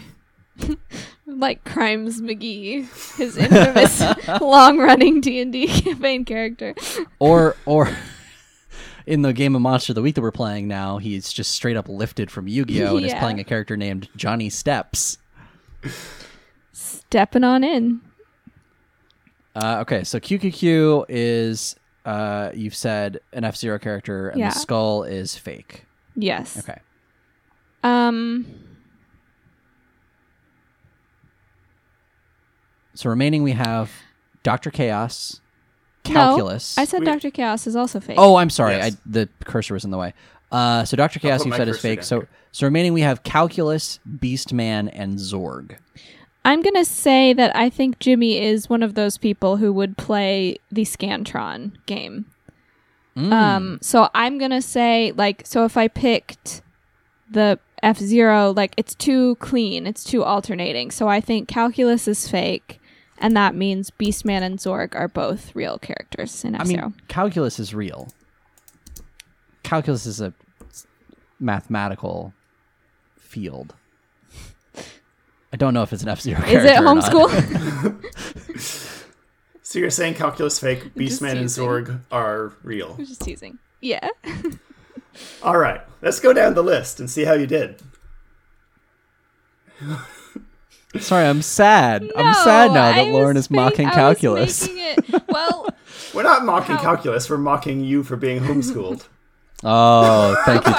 Like Crimes McGee, his infamous long-running D&D campaign character. Or in the game of Monster of the Week that we're playing now, he's just straight up lifted from Yu-Gi-Oh! And is playing a character named Johnny Steps. Stepping on in. Okay, so QQQ is, you've said, an F-Zero character, and the Skull is fake. Yes. Okay. So remaining we have Dr. Chaos, Calculus. No, I said Dr. Chaos is also fake. Oh, I'm sorry. Yes. The cursor was in the way. So Dr. Chaos, you said, is fake. So remaining we have Calculus, Beast Man, and Zorg. I'm going to say that I think Jimmy is one of those people who would play the Scantron game. So I'm going to say, if I picked the F-Zero, it's too clean. It's too alternating. So I think Calculus is fake. And that means Beastman and Zorg are both real characters in F-Zero. I mean, Calculus is real. Calculus is a mathematical field. I don't know if it's an F-Zero character. Is it homeschool? So you're saying Calculus Fake, Beastman, and Zorg are real? I'm just teasing. Yeah. All right. Let's go down the list and see how you did. Sorry, I'm sad. No, I'm sad now that Lauren is mocking Calculus. Well, we're not mocking Calculus. We're mocking you for being homeschooled. Oh, thank you.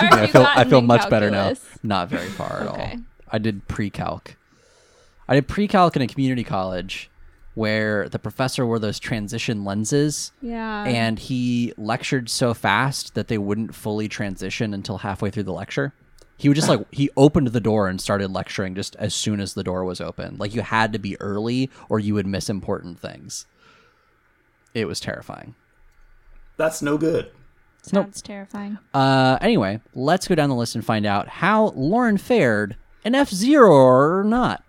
I feel much better now. Not very far at all. I did pre-calc in a community college where the professor wore those transition lenses. Yeah. And he lectured so fast that they wouldn't fully transition until halfway through the lecture. He would just he opened the door and started lecturing just as soon as the door was open. Like, you had to be early or you would miss important things. It was terrifying. That's no good. Sounds terrifying. Anyway, let's go down the list and find out how Lauren fared, an F-Zero or not.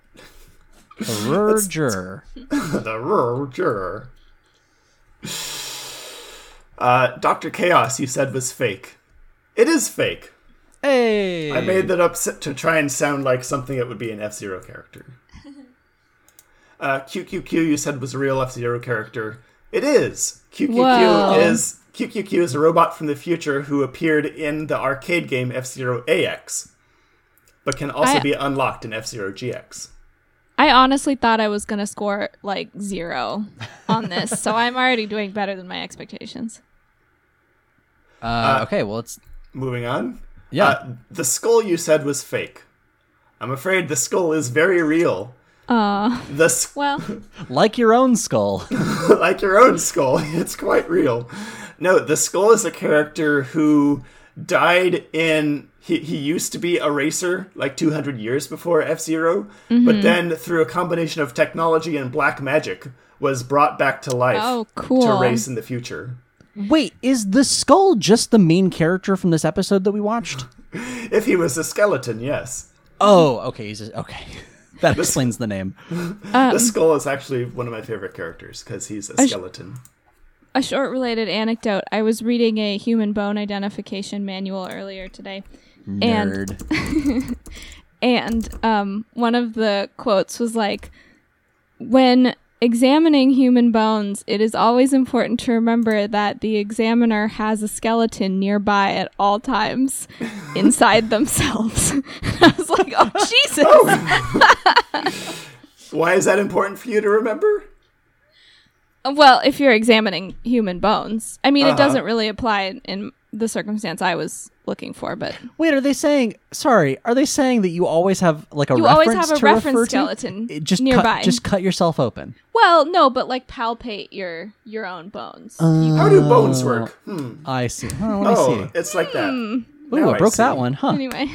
The Roger. The Roger. Dr. Chaos, you said, was fake. It is fake. Hey! I made that up to try and sound like something that would be an F-Zero character. QQQ, you said, was a real F-Zero character. It is. QQQ is a robot from the future who appeared in the arcade game F-Zero AX, but can also be unlocked in F-Zero GX. I honestly thought I was going to score like 0 on this, so I'm already doing better than my expectations. Okay, well, it's... Moving on. Yeah. The skull you said was fake. I'm afraid the skull is very real. Like your own skull. Like your own skull. It's quite real. No, the skull is a character who died in... He used to be a racer like 200 years before F-Zero, but then through a combination of technology and black magic was brought back to life to race in the future. Wait, is the skull just the main character from this episode that we watched? If he was a skeleton, yes. Oh, okay. Okay. That explains the name. The skull is actually one of my favorite characters because he's a skeleton. A short related anecdote. I was reading a human bone identification manual earlier today. Nerd. And one of the quotes was like, when examining human bones, it is always important to remember that the examiner has a skeleton nearby at all times inside themselves. I was like, oh, Jesus. Oh. Why is that important for you to remember? Well, if you're examining human bones. I mean, it doesn't really apply in the circumstance I was looking for, but... Wait, are they saying that you always have, like, a reference to refer to? You always have a reference skeleton nearby. Just cut yourself open. Well, no, but, like, palpate your own bones. How do bones work? I see. Oh, it's like that. Ooh, I broke that one, huh? Anyway.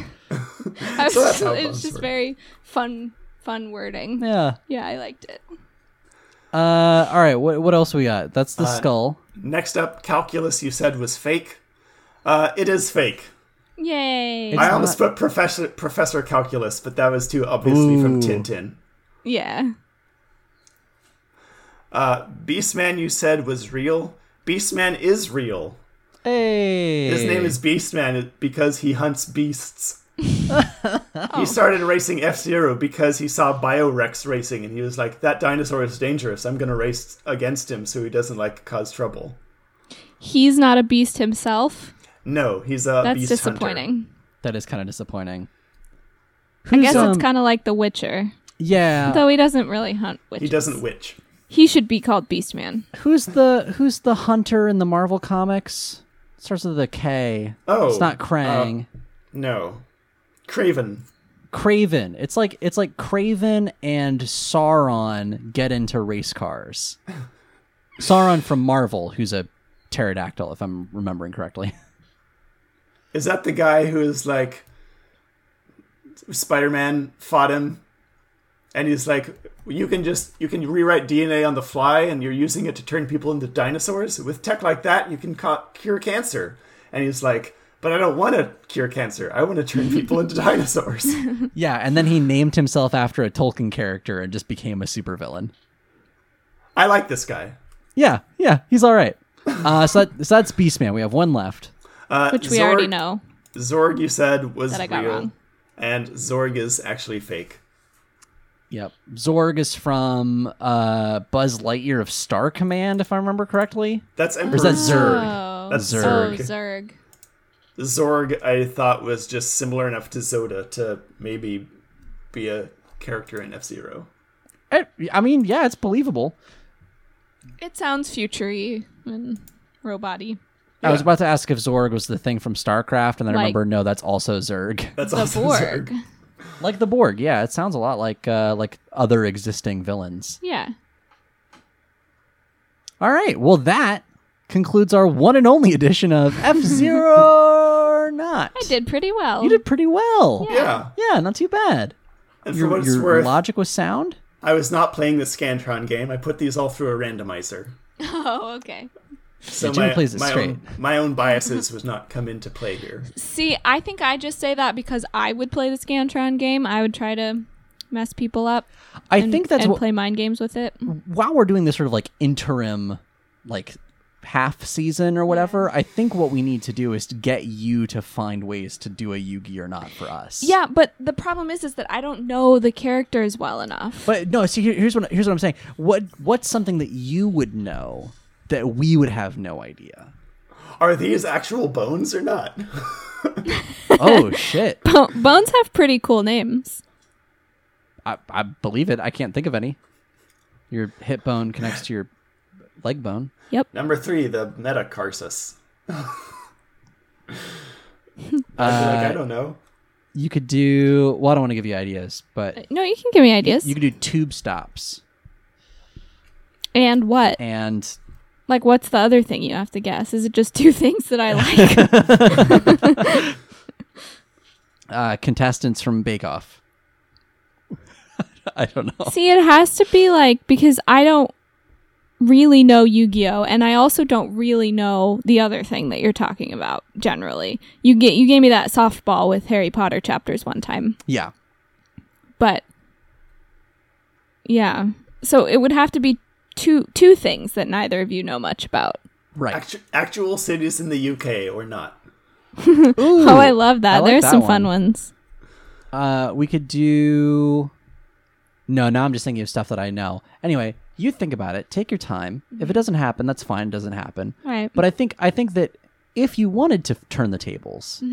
It's just very fun wording. Yeah. Yeah, I liked it. All right, what else we got? That's the skull. Next up, Calculus, you said, was fake. It is fake. Yay. I almost put Professor Calculus, but that was too obviously from Tintin. Yeah. Beastman, you said, was real. Beastman is real. Hey. His name is Beastman because he hunts beasts. He started racing F-Zero because he saw Biorex racing, and he was like, that dinosaur is dangerous. I'm going to race against him so he doesn't, like, cause trouble. He's not a beast himself. No, he's a beast hunter. That's disappointing. That is kind of disappointing. I guess it's kind of like The Witcher. Yeah. Though he doesn't really hunt witches. He doesn't witch. He should be called Beastman. Who's the hunter in the Marvel comics? It starts with a K. Oh. It's not Krang. No. Craven. It's like Craven and Sauron get into race cars. Sauron from Marvel, who's a pterodactyl, if I'm remembering correctly. Is that the guy who is like, Spider-Man fought him, and he's like, you can rewrite DNA on the fly, and you're using it to turn people into dinosaurs? With tech like that, you can cure cancer. And he's like, but I don't want to cure cancer. I want to turn people into dinosaurs. Yeah, and then he named himself after a Tolkien character and just became a supervillain. I like this guy. Yeah, he's all right. So that's Beastman. We have one left. Which we already know. Zorg, you said, was real. And Zorg is actually fake. Yep. Zorg is from Buzz Lightyear of Star Command, if I remember correctly. That's Emperor. Or is that Zerg? Oh. That's Zerg. Oh, Zerg. Zorg, I thought, was just similar enough to Zoda to maybe be a character in F-Zero. I mean, yeah, it's believable. It sounds future-y and robot-y. Yeah. I was about to ask if Zorg was the thing from StarCraft, and then I remember, no, that's also Zerg. That's also Borg. Zerg. Like the Borg, yeah. It sounds a lot like other existing villains. Yeah. All right, well, that concludes our one and only edition of F-Zero or Not. I did pretty well. You did pretty well. Yeah, not too bad. And for what it's worth, logic was sound. I was not playing the Scantron game. I put these all through a randomizer. Oh, okay. So yeah, my own biases would not come into play here. See, I think I just say that because I would play the Scantron game. I would try to mess people up. I think that's what play mind games with it. While we're doing this sort of like interim, like half season or whatever, I think what we need to do is to get you to find ways to do a Yugi or Not for us. Yeah, but the problem is that I don't know the characters well enough. But no, see, here's what I'm saying. What's something that you would know that we would have no idea? Are these actual bones or not? Oh, shit. Bones have pretty cool names. I believe it. I can't think of any. Your hip bone connects to your leg bone. Yep. Number 3, the metacarsus. I don't know. You could do... Well, I don't want to give you ideas, but... No, you can give me ideas. You could do tube stops. And what? And... Like, what's the other thing you have to guess? Is it just two things that I like? Contestants from Bake Off. I don't know. See, it has to be like, because I don't really know Yu-Gi-Oh! And I also don't really know the other thing that you're talking about, generally. You gave me that softball with Harry Potter chapters one time. Yeah. But, yeah. So it would have to be two things that neither of you know much about. Right. Actual cities in the UK or not. Ooh, oh, I love that. There's some fun ones. We could do... No, now I'm just thinking of stuff that I know. Anyway, you think about it. Take your time. If it doesn't happen, that's fine. It doesn't happen. Right. But I think that if you wanted to turn the tables,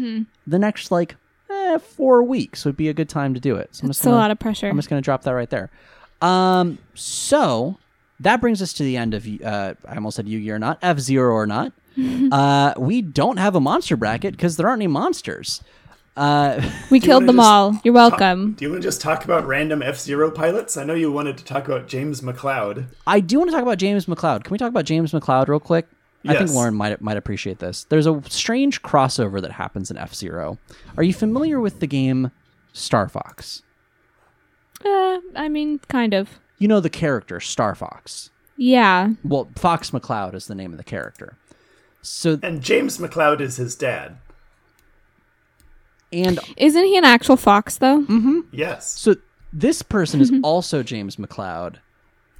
the next 4 weeks would be a good time to do it. So it's a lot of pressure. I'm just going to drop that right there. So... That brings us to the end of, I almost said Yu-Gi-Oh! Or Not, F-Zero or Not. We don't have a monster bracket because there aren't any monsters. We killed them all. You're welcome. Do you want to just talk about random F-Zero pilots? I know you wanted to talk about James McCloud. I do want to talk about James McCloud. Can we talk about James McCloud real quick? Yes. I think Lauren might appreciate this. There's a strange crossover that happens in F-Zero. Are you familiar with the game Star Fox? I mean, kind of. You know the character, Star Fox. Yeah. Well, Fox McCloud is the name of the character. And James McCloud is his dad. And isn't he an actual fox, though? Mm-hmm. Yes. So this person is also James McCloud,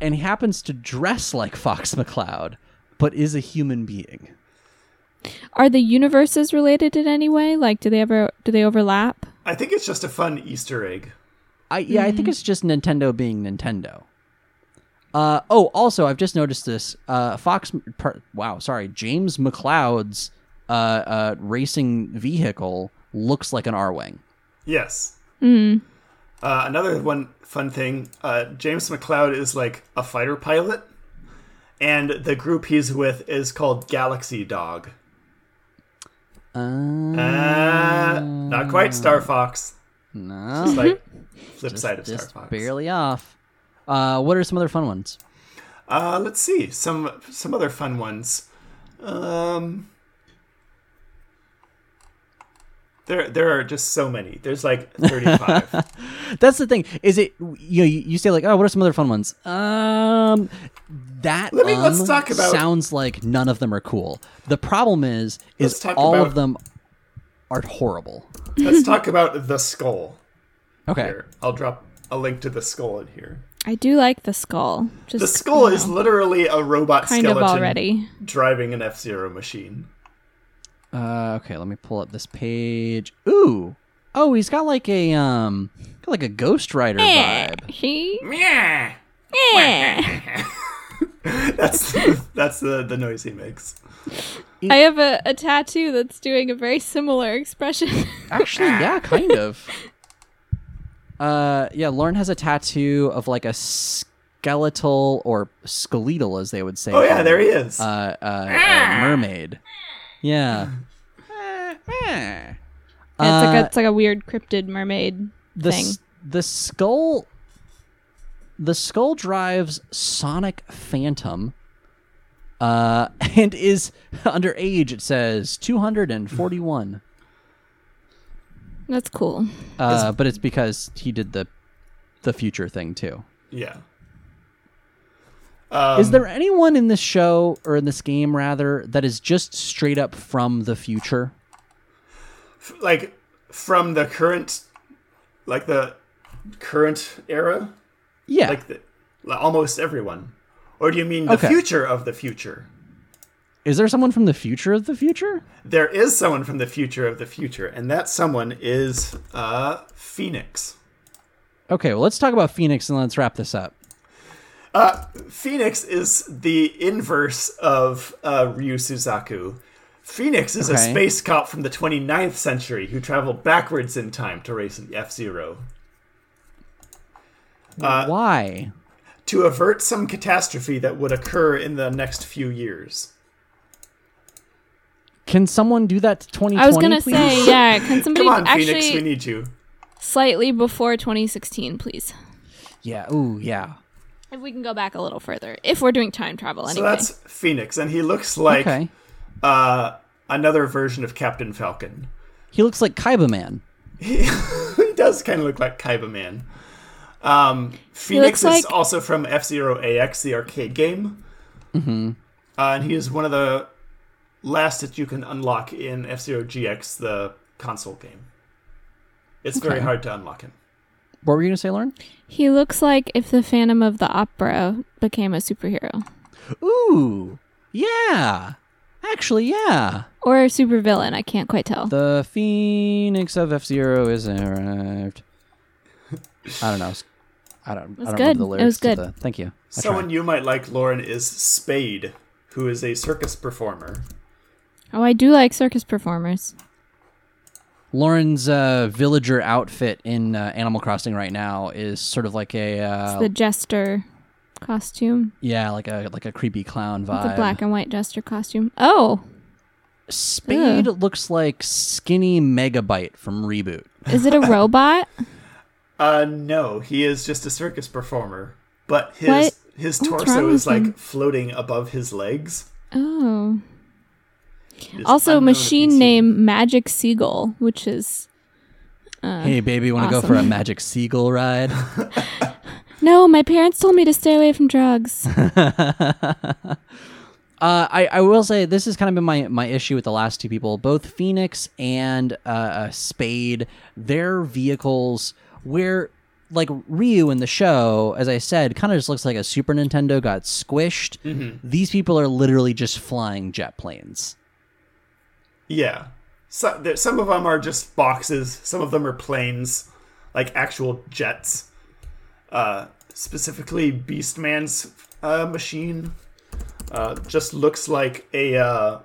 and he happens to dress like Fox McCloud, but is a human being. Are the universes related in any way? Like, do they overlap? I think it's just a fun Easter egg. I think it's just Nintendo being Nintendo. Also, I've just noticed this. James McCloud's racing vehicle looks like an R-Wing. Yes. Mm. Another one fun thing, James McCloud is like a fighter pilot, and the group he's with is called Galaxy Dog. Not quite Star Fox. No. It's like flip side of Star Fox. Barely off. What are some other fun ones? Let's see. Some other fun ones. There are just so many. There's like 35. That's the thing. Is it you say like, oh, what are some other fun ones? Let's talk about sounds like none of them are cool. The problem is all of them are horrible. Let's talk about the skull. Okay. Here, I'll drop a link to the skull in here. I do like the skull. Just, the skull is literally a robot kind skeleton of already driving an F-Zero machine. Okay, let me pull up this page. Ooh. Oh, he's got like a Ghost Rider vibe. That's the noise he makes. I have a tattoo that's doing a very similar expression. Actually, yeah, kind of. Yeah, Lauren has a tattoo of like a skeletal, or skeletal as they would say. Oh yeah, there he is. A mermaid. Yeah. It's like a weird cryptid mermaid thing. The skull drives Sonic Phantom, and is under age. It says 241. That's cool. But it's because he did the future thing too. Yeah. Is there anyone in this show, or in this game rather, that is just straight up from the future? Like from the current, like the current era? Yeah. Like almost everyone. Or do you mean the future of the future? Is there someone from the future of the future? There is someone from the future of the future, and that someone is Phoenix. Okay, well, let's talk about Phoenix and let's wrap this up. Phoenix is the inverse of Ryu Suzaku. Phoenix is a space cop from the 29th century who traveled backwards in time to race the F-Zero. Why? To avert some catastrophe that would occur in the next few years. Can someone do that to 2020, I was going to say, yeah. Can somebody Come on, actually Phoenix, we need you. Slightly before 2016, please. Yeah, ooh, yeah. If we can go back a little further, if we're doing time travel anyway. So that's Phoenix, and he looks like another version of Captain Falcon. He looks like Kaiba Man. He does kind of look like Kaiba Man. Phoenix is also from F-Zero AX, the arcade game. Mm-hmm. And he is one of the last that you can unlock in F-Zero GX, the console game. It's very hard to unlock him. What were you going to say, Lauren? He looks like if the Phantom of the Opera became a superhero. Ooh, yeah. Actually, yeah. Or a supervillain, I can't quite tell. The Phoenix of F-Zero is arrived. I don't know. I don't remember the lyrics. It was good. Thank you. Someone you might like, Lauren, is Spade, who is a circus performer. Oh, I do like circus performers. Lauren's villager outfit in Animal Crossing right now is sort of like a... it's the jester costume. Yeah, like a creepy clown vibe. It's a black and white jester costume. Oh! Spade looks like Skinny Megabyte from Reboot. Is it a robot? No, he is just a circus performer. But his torso is like floating above his legs. Oh. Also, machine name Magic Seagull, which is hey, baby, want to go for a Magic Seagull ride? No, my parents told me to stay away from drugs. I will say this has kind of been my issue with the last two people. Both Phoenix and Spade, their vehicles where... Like Ryu in the show, as I said, kind of just looks like a Super Nintendo got squished. Mm-hmm. These people are literally just flying jet planes. Yeah. So, some of them are just boxes. Some of them are planes, like actual jets. Specifically, Beastman's machine just looks like a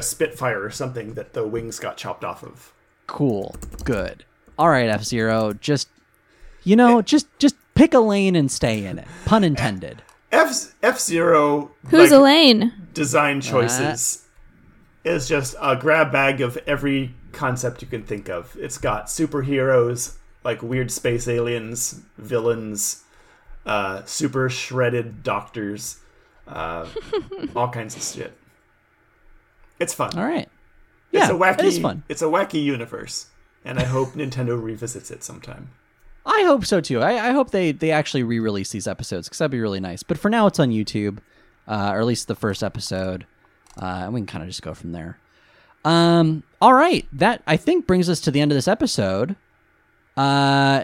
Spitfire or something that the wings got chopped off of. Cool. Good. All right, F-Zero, just pick a lane and stay in it. Pun intended. F-Zero. Who's a lane? Design choices is just a grab bag of every concept you can think of. It's got superheroes, like weird space aliens, villains, super shredded doctors, all kinds of shit. It's fun. All right. Yeah, it is fun. It's a wacky universe, and I hope Nintendo revisits it sometime. I hope so, too. I hope they actually re-release these episodes, because that'd be really nice. But for now, it's on YouTube, or at least the first episode. And we can kind of just go from there. All right. That, I think, brings us to the end of this episode.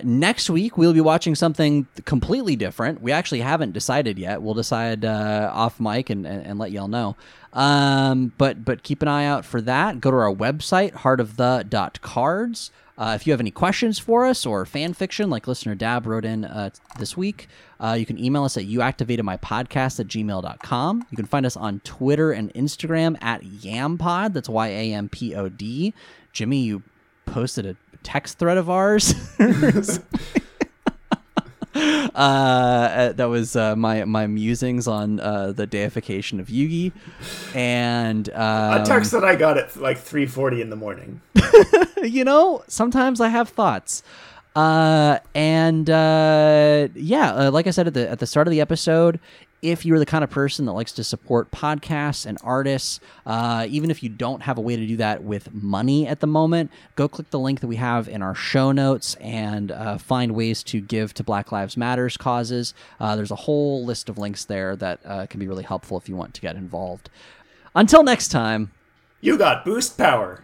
Next week, we'll be watching something completely different. We actually haven't decided yet. We'll decide off mic and let y'all know. But keep an eye out for that. Go to our website, heartofthe.cards. If you have any questions for us or fan fiction, like listener Dab wrote in this week, you can email us at youactivatedmypodcast@gmail.com. You can find us on Twitter and Instagram at YamPod. That's YAMPOD. Jimmy, you posted a text thread of ours. That was my musings on the deification of Yugi, and a text that I got at like 3:40 in the morning. You know, sometimes I have thoughts, like I said at the start of the episode. If you're the kind of person that likes to support podcasts and artists, even if you don't have a way to do that with money at the moment, go click the link that we have in our show notes and find ways to give to Black Lives Matter's causes. There's a whole list of links there that can be really helpful if you want to get involved. Until next time, you got boost power.